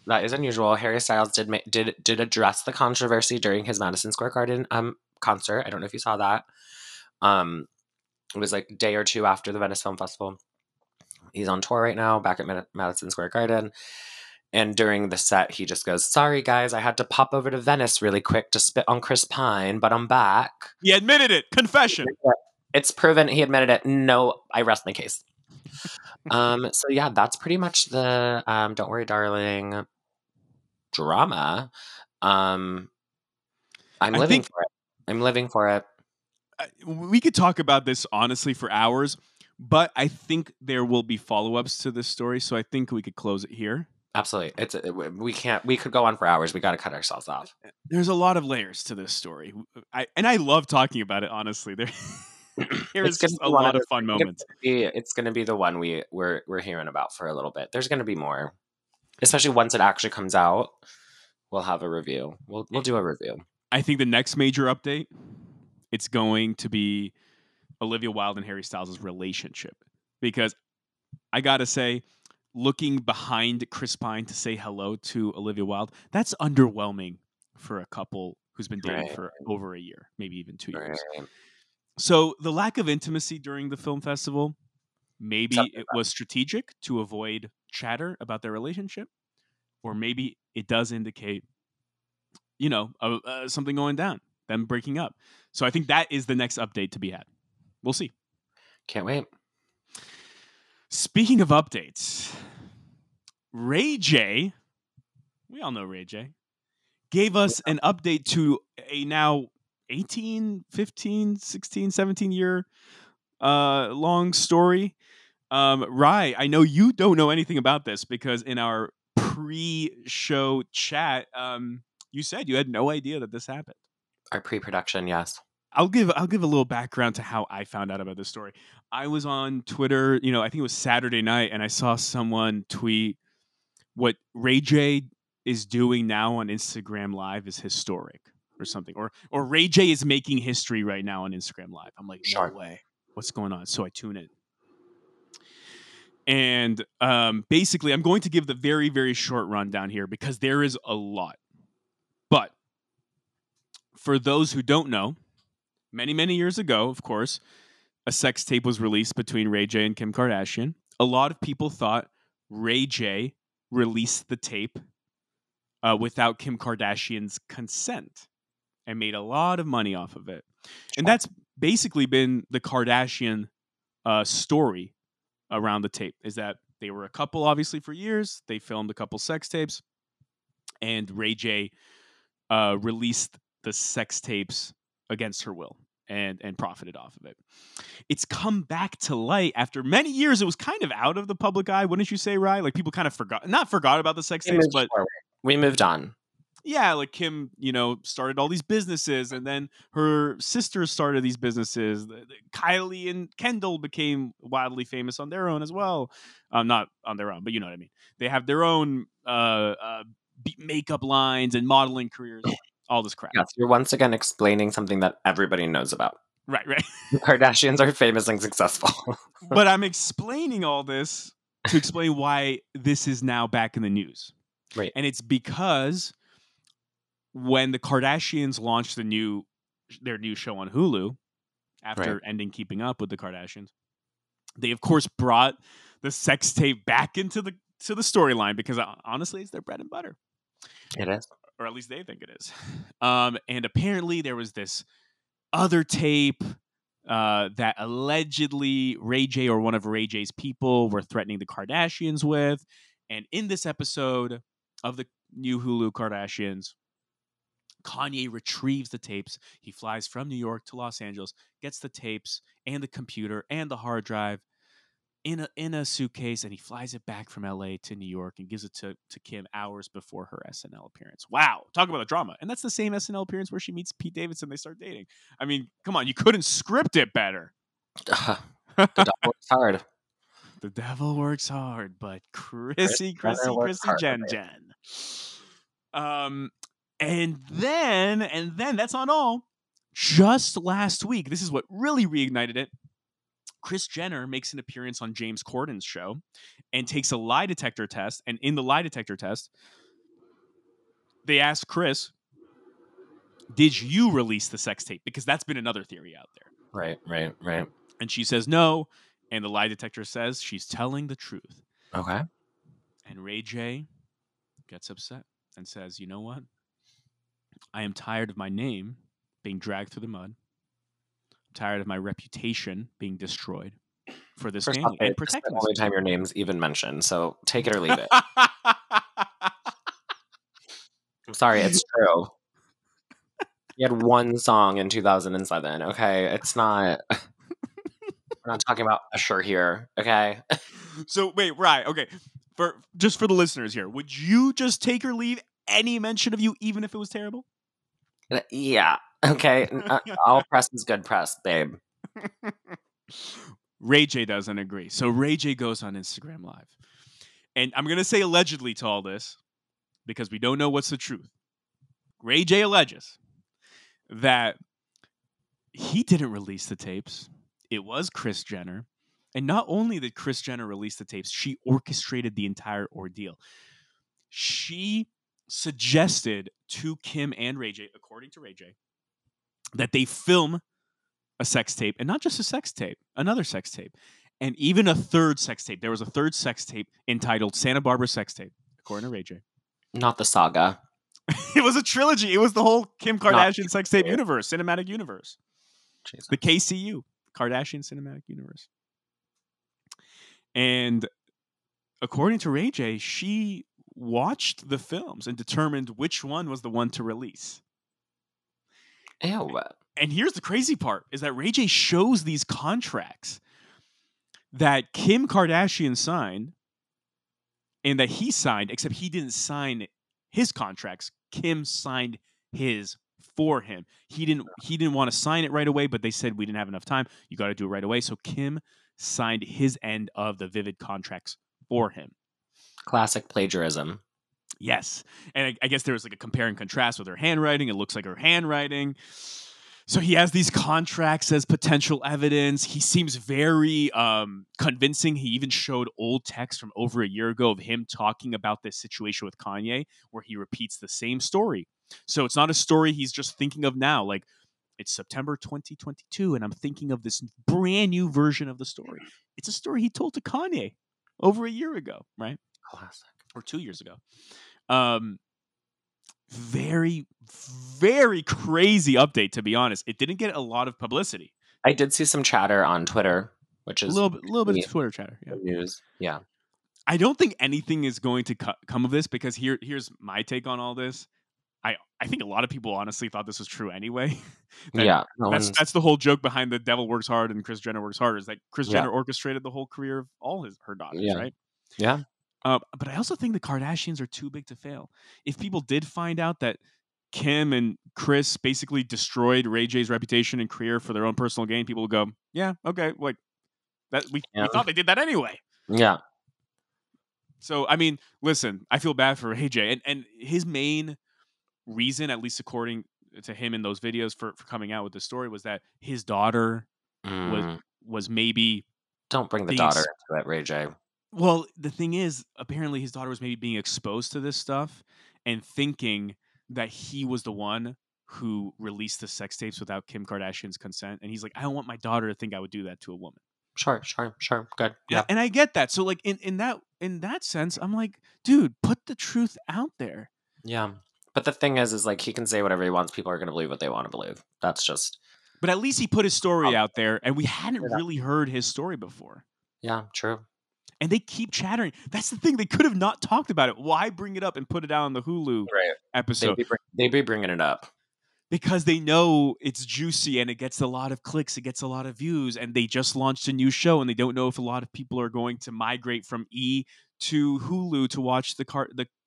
That is unusual. Harry Styles did address the controversy during his Madison Square Garden concert. I don't know if you saw that. It was like a day or two after the Venice Film Festival. He's on tour right now, back at Madison Square Garden. And during the set, he just goes, "Sorry, guys, I had to pop over to Venice really quick to spit on Chris Pine, but I'm back." He admitted it. Confession. It's proven. He admitted it. No, I rest my case. So yeah, that's pretty much the Don't Worry Darling drama. I'm living for it. We could talk about this honestly for hours, but I think there will be follow-ups to this story, so I think we could close it here. Absolutely. We could go on for hours. We got to cut ourselves off. There's a lot of layers to this story. I love talking about it, honestly. There's just a lot of fun moments. It's going to be the one we're hearing about for a little bit. There's going to be more, especially once it actually comes out. We'll have a review. We'll do a review. I think the next major update, it's going to be Olivia Wilde and Harry Styles' relationship. Because I got to say, looking behind Chris Pine to say hello to Olivia Wilde, that's underwhelming for a couple who's been dating for over a year, maybe even 2 years. Right. So the lack of intimacy during the film festival, maybe it was strategic to avoid chatter about their relationship, or maybe it does indicate, you know, something going down, them breaking up. So I think that is the next update to be had. We'll see. Can't wait. Speaking of updates, Ray J, we all know Ray J, gave us an update to a now 18, 15, 16, 17-year long story. Rai, I know you don't know anything about this because in our pre-show chat, you said you had no idea that this happened. Our pre-production, yes. I'll give a little background to how I found out about this story. I was on Twitter, you know, I think it was Saturday night, and I saw someone tweet what Ray J is doing now on Instagram Live is historic or something. Or Ray J is making history right now on Instagram Live. I'm like, no way. What's going on? So I tune in. And basically, I'm going to give the very, very short rundown here because there is a lot. But for those who don't know, many, many years ago, of course, a sex tape was released between Ray J and Kim Kardashian. A lot of people thought Ray J released the tape without Kim Kardashian's consent and made a lot of money off of it. And that's basically been the Kardashian story around the tape, is that they were a couple, obviously, for years. They filmed a couple sex tapes. And Ray J released the sex tapes against her will. and profited off of it. It's come back to light after many years. It was kind of out of the public eye, wouldn't you say, Rye? Like, people kind of forgot about the sex tapes, but we moved on. Yeah, like Kim, started all these businesses, and then her sisters started these businesses. Kylie and Kendall became wildly famous on their own as well. Not on their own, but you know what I mean. They have their own makeup lines and modeling careers, all this crap. Yes, you're once again explaining something that everybody knows about. Right. Kardashians are famous and successful. But I'm explaining all this to explain why this is now back in the news. Right. And it's because when the Kardashians launched their new show on Hulu after ending Keeping Up with the Kardashians, they of course brought the sex tape back into the storyline, because honestly, it's their bread and butter. It is, or at least they think it is. And apparently, there was this other tape that allegedly Ray J or one of Ray J's people were threatening the Kardashians with. And in this episode of the new Hulu Kardashians, Kanye retrieves the tapes. He flies from New York to Los Angeles, gets the tapes and the computer and the hard drive in a suitcase, and he flies it back from LA to New York and gives it to Kim hours before her SNL appearance. Wow, talk about a drama. And that's the same SNL appearance where she meets Pete Davidson. They start dating. I mean, come on, you couldn't script it better. The devil works hard. The devil works hard, but Chrissy, Jen. And then that's not all. Just last week, this is what really reignited it. Kris Jenner makes an appearance on James Corden's show and takes a lie detector test. And in the lie detector test, they asked Kris, did you release the sex tape? Because that's been another theory out there. Right. And she says no. And the lie detector says she's telling the truth. Okay. And Ray J gets upset and says, you know what? I am tired of my name being dragged through the mud. I'm tired of my reputation being destroyed for this name and protecting this. It's the only time your name's even mentioned, so take it or leave it. I'm sorry, it's true. You had one song in 2007, okay? It's not... We're not talking about Usher here, okay? So, wait, right, okay. Just for the listeners here, would you just take or leave any mention of you, even if it was terrible? Yeah. Okay. All press is good press, babe. Ray J doesn't agree. So Ray J goes on Instagram Live. And I'm going to say allegedly to all this because we don't know what's the truth. Ray J alleges that he didn't release the tapes. It was Kris Jenner. And not only did Kris Jenner release the tapes, she orchestrated the entire ordeal. She suggested to Kim and Ray J, according to Ray J, that they film a sex tape, and not just a sex tape, another sex tape, and even a third sex tape. There was a third sex tape entitled Santa Barbara Sex Tape, according to Ray J. Not the saga. It was a trilogy. It was the whole Kim Kardashian sex tape universe, cinematic universe. Jesus. The KCU, Kardashian Cinematic Universe. And according to Ray J, she watched the films and determined which one was the one to release. Ew. And here's the crazy part, is that Ray J shows these contracts that Kim Kardashian signed and that he signed, except he didn't sign his contracts. Kim signed his for him. He didn't want to sign it right away, but they said, we didn't have enough time. You got to do it right away. So Kim signed his end of the Vivid contracts for him. Classic plagiarism. Yes. And I guess there was like a compare and contrast with her handwriting. It looks like her handwriting. So he has these contracts as potential evidence. He seems very convincing. He even showed old texts from over a year ago of him talking about this situation with Kanye, where he repeats the same story. So it's not a story he's just thinking of now. Like, it's September 2022, and I'm thinking of this brand new version of the story. It's a story he told to Kanye over a year ago, right? Classic. Or 2 years ago. Very, very crazy update, to be honest. It didn't get a lot of publicity. I did see some chatter on Twitter, which is... A little bit of Twitter chatter. Yeah. News. Yeah. I don't think anything is going to come of this, because here's my take on all this. I think a lot of people honestly thought this was true anyway. That's the whole joke behind the devil works hard and Kris Jenner works harder, is that Kris Jenner orchestrated the whole career of all her daughters, right? Yeah. But I also think the Kardashians are too big to fail. If people did find out that Kim and Kris basically destroyed Ray J's reputation and career for their own personal gain, people would go, yeah, okay, like that. We thought they did that anyway. Yeah. So, I mean, listen, I feel bad for Ray J, and his main reason, at least according to him in those videos, for coming out with this story was that his daughter was maybe... Don't bring the daughter into it, Ray J. Well, the thing is, apparently his daughter was maybe being exposed to this stuff and thinking that he was the one who released the sex tapes without Kim Kardashian's consent. And he's like, I don't want my daughter to think I would do that to a woman. Sure. Good. Yeah. And I get that. So like in that sense, I'm like, dude, put the truth out there. Yeah. But the thing is like he can say whatever he wants. People are going to believe what they want to believe. That's just. But at least he put his story out there, and we hadn't really heard his story before. Yeah, true. And they keep chattering. That's the thing. They could have not talked about it. Why bring it up and put it out on the Hulu episode? They'd be bringing it up. Because they know it's juicy and it gets a lot of clicks, it gets a lot of views, and they just launched a new show and they don't know if a lot of people are going to migrate from E to Hulu to watch the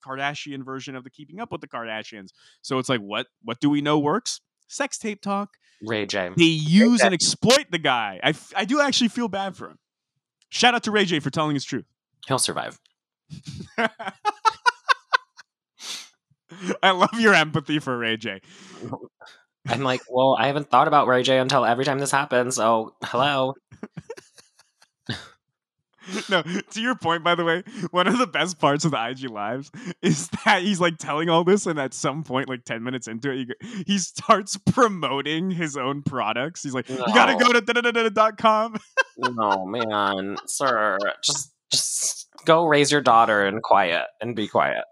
Kardashian version of the Keeping Up with the Kardashians. So it's like, what do we know works? Sex tape talk. Ray J. They use and exploit the guy. I do actually feel bad for him. Shout out to Ray J for telling his truth. He'll survive. I love your empathy for Ray J. I'm like, well, I haven't thought about Ray J until every time this happens, so hello. No, to your point, by the way, one of the best parts of the IG Lives is that he's like telling all this, and at some point, like 10 minutes into it, he starts promoting his own products. He's like, you gotta go to da-da-da-da.com. No, man, sir. Just go raise your daughter and be quiet.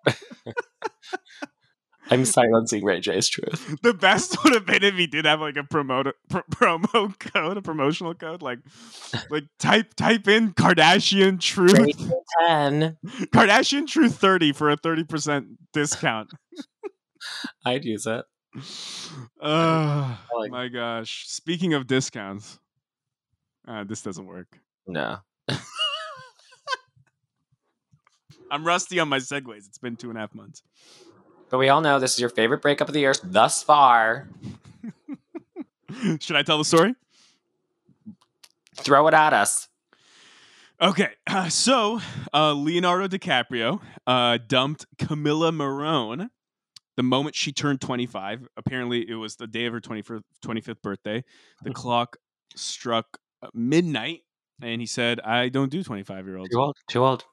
I'm silencing Ray J's truth. The best would have been if he did have like a promo code, a promotional code, like type in Kardashian Truth 10, Kardashian Truth 30 for a 30% discount. I'd use it. Oh my gosh! Speaking of discounts, this doesn't work. No. I'm rusty on my segues. It's been 2.5 months. But we all know this is your favorite breakup of the year thus far. Should I tell the story? Throw it at us. Okay. So Leonardo DiCaprio dumped Camila Marone the moment she turned 25. Apparently, it was the day of her 25th birthday. The clock struck midnight, and he said, I don't do 25-year-olds. Too old.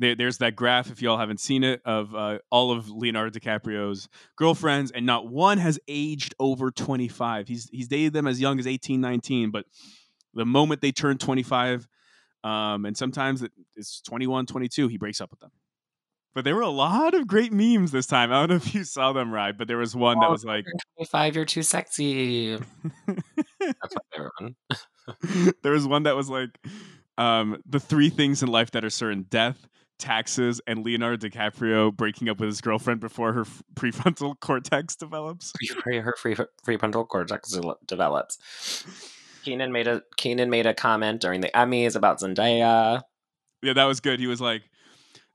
There's that graph, if y'all haven't seen it, of all of Leonardo DiCaprio's girlfriends, and not one has aged over 25. He's dated them as young as 18, 19, but the moment they turn 25, and sometimes it's 21, 22, he breaks up with them. But there were a lot of great memes this time. I don't know if you saw them, Ryan, but there was one that was like... 25, you're too sexy. That's my favorite one. There was one that was like... the three things in life that are certain: death, taxes, and Leonardo DiCaprio breaking up with his girlfriend before her prefrontal cortex develops. Prefrontal cortex develops. Keenan made a comment during the Emmys about Zendaya. Yeah, that was good. He was like,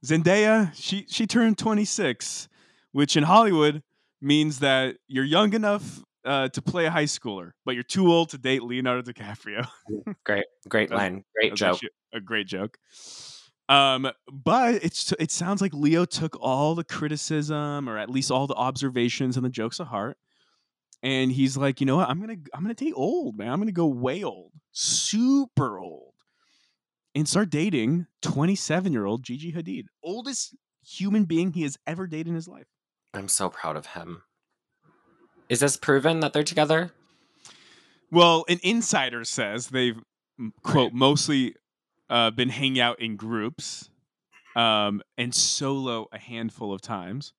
Zendaya, she turned 26, which in Hollywood means that you're young enough to play a high schooler, but you're too old to date Leonardo DiCaprio. Great line. Great joke. A great joke. But it sounds like Leo took all the criticism, or at least all the observations and the jokes to heart. And he's like, you know what? I'm gonna date old, man. I'm gonna go way old, super old, and start dating 27-year-old Gigi Hadid, oldest human being he has ever dated in his life. I'm so proud of him. Is this proven that they're together? Well, an insider says they've, quote, mostly been hanging out in groups and solo a handful of times.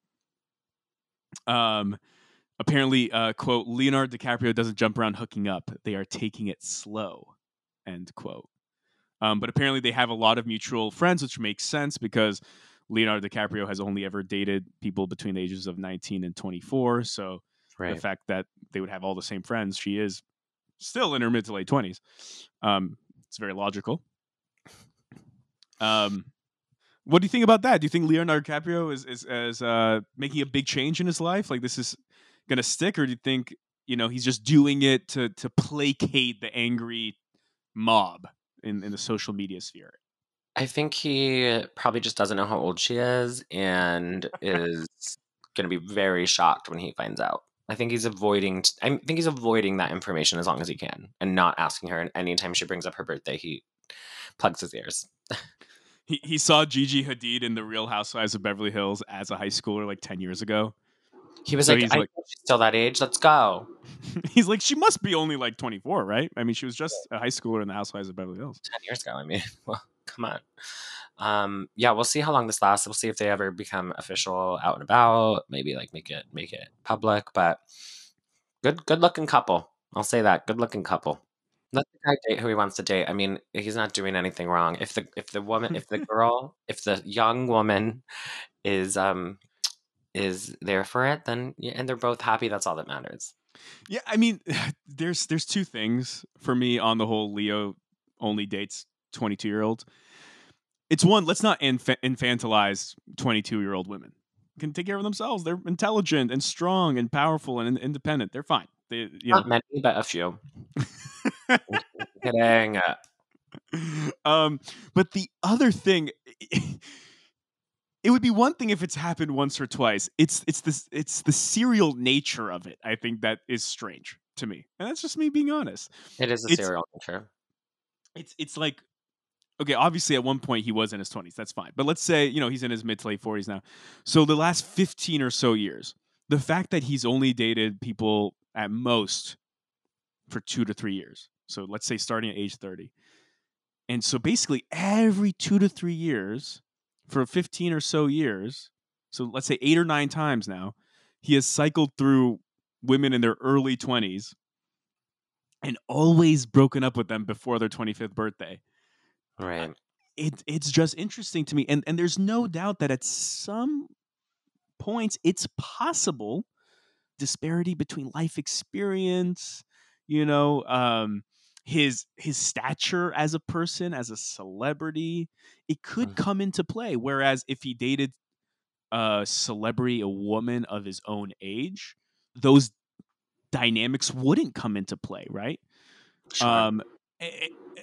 Apparently, quote, Leonardo DiCaprio doesn't jump around hooking up. They are taking it slow, end quote. But apparently they have a lot of mutual friends, which makes sense because Leonardo DiCaprio has only ever dated people between the ages of 19 and 24. So the fact that they would have all the same friends, she is still in her mid to late 20s. It's very logical. What do you think about that? Do you think Leonardo DiCaprio is making a big change in his life? Like, this is going to stick? Or do you think, you know, he's just doing it to placate the angry mob in the social media sphere? I think he probably just doesn't know how old she is and is going to be very shocked when he finds out. I think he's avoiding. I think he's avoiding that information as long as he can, and not asking her. And anytime she brings up her birthday, he plugs his ears. He saw Gigi Hadid in The Real Housewives of Beverly Hills as a high schooler like 10 years ago. He was so like, she's still that age. Let's go. He's like, she must be only like 24, right? I mean, she was just a high schooler in The Housewives of Beverly Hills 10 years ago. I mean, well, come on. Yeah, we'll see how long this lasts. We'll see if they ever become official out and about. Maybe like make it public. But good looking couple. I'll say that. Good looking couple. Let the guy date who he wants to date. I mean, he's not doing anything wrong. If the young woman is there for it, then and they're both happy, that's all that matters. Yeah, I mean, there's two things for me on the whole Leo only dates 22-year-olds. It's one, let's not infantilize 22-year-old women. They can take care of themselves. They're intelligent and strong and powerful and independent. They're fine. They, you not know. Many, but a few. Kidding. But the other thing, it would be one thing if it's happened once or twice. It's the serial nature of it, I think, that is strange to me, and that's just me being honest. It is a serial nature. It's like, okay, obviously at one point he was in his 20s. That's fine, but let's say, you know, he's in his mid to late 40s now. So the last 15 or so years, the fact that he's only dated people at most for 2 to 3 years. So let's say starting at age 30. And so basically every 2 to 3 years for 15 or so years, so let's say 8 or 9 times now, he has cycled through women in their early 20s and always broken up with them before their 25th birthday. Right. It's just interesting to me. And there's no doubt that at some points it's possible disparity between life experience, you know, his stature as a person, as a celebrity, it could come into play. Whereas if he dated a celebrity, a woman of his own age, those dynamics wouldn't come into play, right? Sure.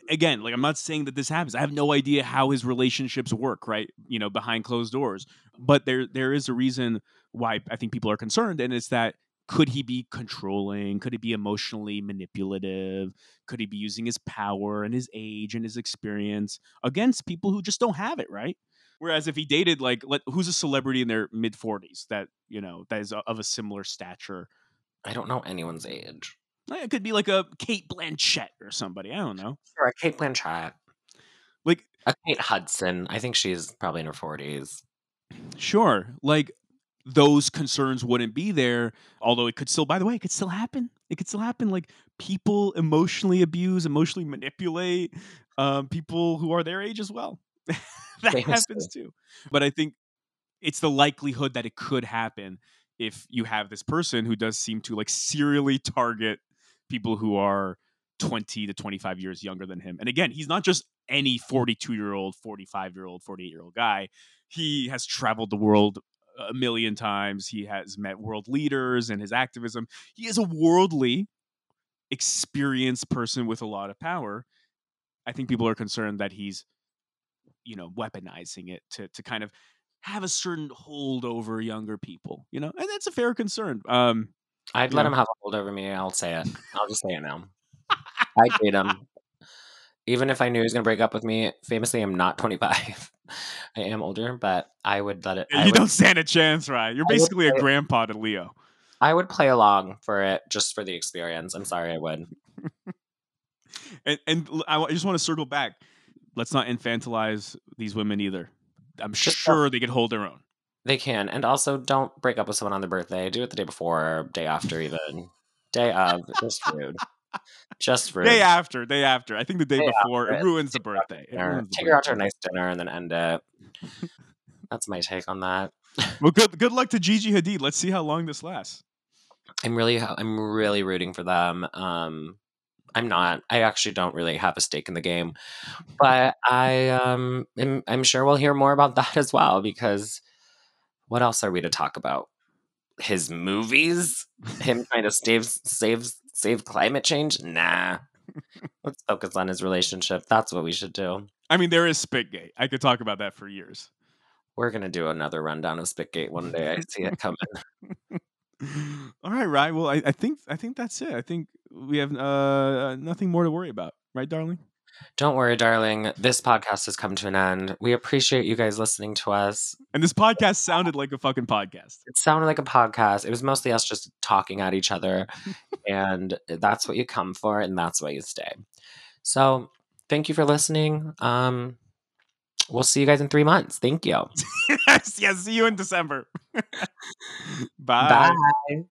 Again, like, I'm not saying that this happens. I have no idea how his relationships work, right? You know, behind closed doors. But there is a reason why I think people are concerned, and it's that, could he be controlling? Could he be emotionally manipulative? Could he be using his power and his age and his experience against people who just don't have it, right? Whereas if he dated, like, who's a celebrity in their mid-40s that, you know, that is of a similar stature? I don't know anyone's age. It could be like a Kate Blanchett or somebody. I don't know. Sure, a Kate Blanchett. Like a Kate Hudson. I think she's probably in her 40s. Sure. Like, those concerns wouldn't be there, although it could still, by the way, it could still happen. It could still happen. Like, people emotionally abuse, emotionally manipulate people who are their age as well. That happens too. But I think it's the likelihood that it could happen if you have this person who does seem to, like, serially target people who are 20 to 25 years younger than him. And again, he's not just any 42-year-old, 45-year-old, 48-year-old guy. He has traveled the world a million times. He has met world leaders and his activism. He is a worldly, experienced person with a lot of power. I think people are concerned that he's, you know, weaponizing it to kind of have a certain hold over younger people, you know, and that's a fair concern. I'd let him have a hold over me. I'll say it. I'll just say it now. I'd date him. Even if I knew he was going to break up with me, famously, I'm not 25. I am older, but I would let it. You don't stand a chance, right? You're basically a grandpa to Leo. I would play along for it just for the experience. I'm sorry, I would. and I just want to circle back. Let's not infantilize these women either. I'm sure they could hold their own. They can. And also, don't break up with someone on their birthday. Do it the day before, day after, even. Day of. Just rude. Just rude. Day after. I think the day before, it ruins the birthday. Take her out to a nice dinner and then end it. that's my take on that. Well, good luck to Gigi Hadid. Let's see how long this lasts. I'm really rooting for them. I actually don't really have a stake in the game, but I'm sure we'll hear more about that as well, because what else are we to talk about? His movies? Him trying to save climate change? Nah. Let's focus on his relationship. That's what we should do. I mean, there is Spitgate. I could talk about that for years. We're going to do another rundown of Spitgate one day. I see it coming. All right, Ryan. Well, I think that's it. I think we have nothing more to worry about. Right, darling? Don't worry, darling. This podcast has come to an end. We appreciate you guys listening to us. And this podcast sounded like a fucking podcast. It sounded like a podcast. It was mostly us just talking at each other. And that's what you come for. And that's why you stay. So thank you for listening. We'll see you guys in 3 months. Thank you. Yes. See you in December. Bye. Bye.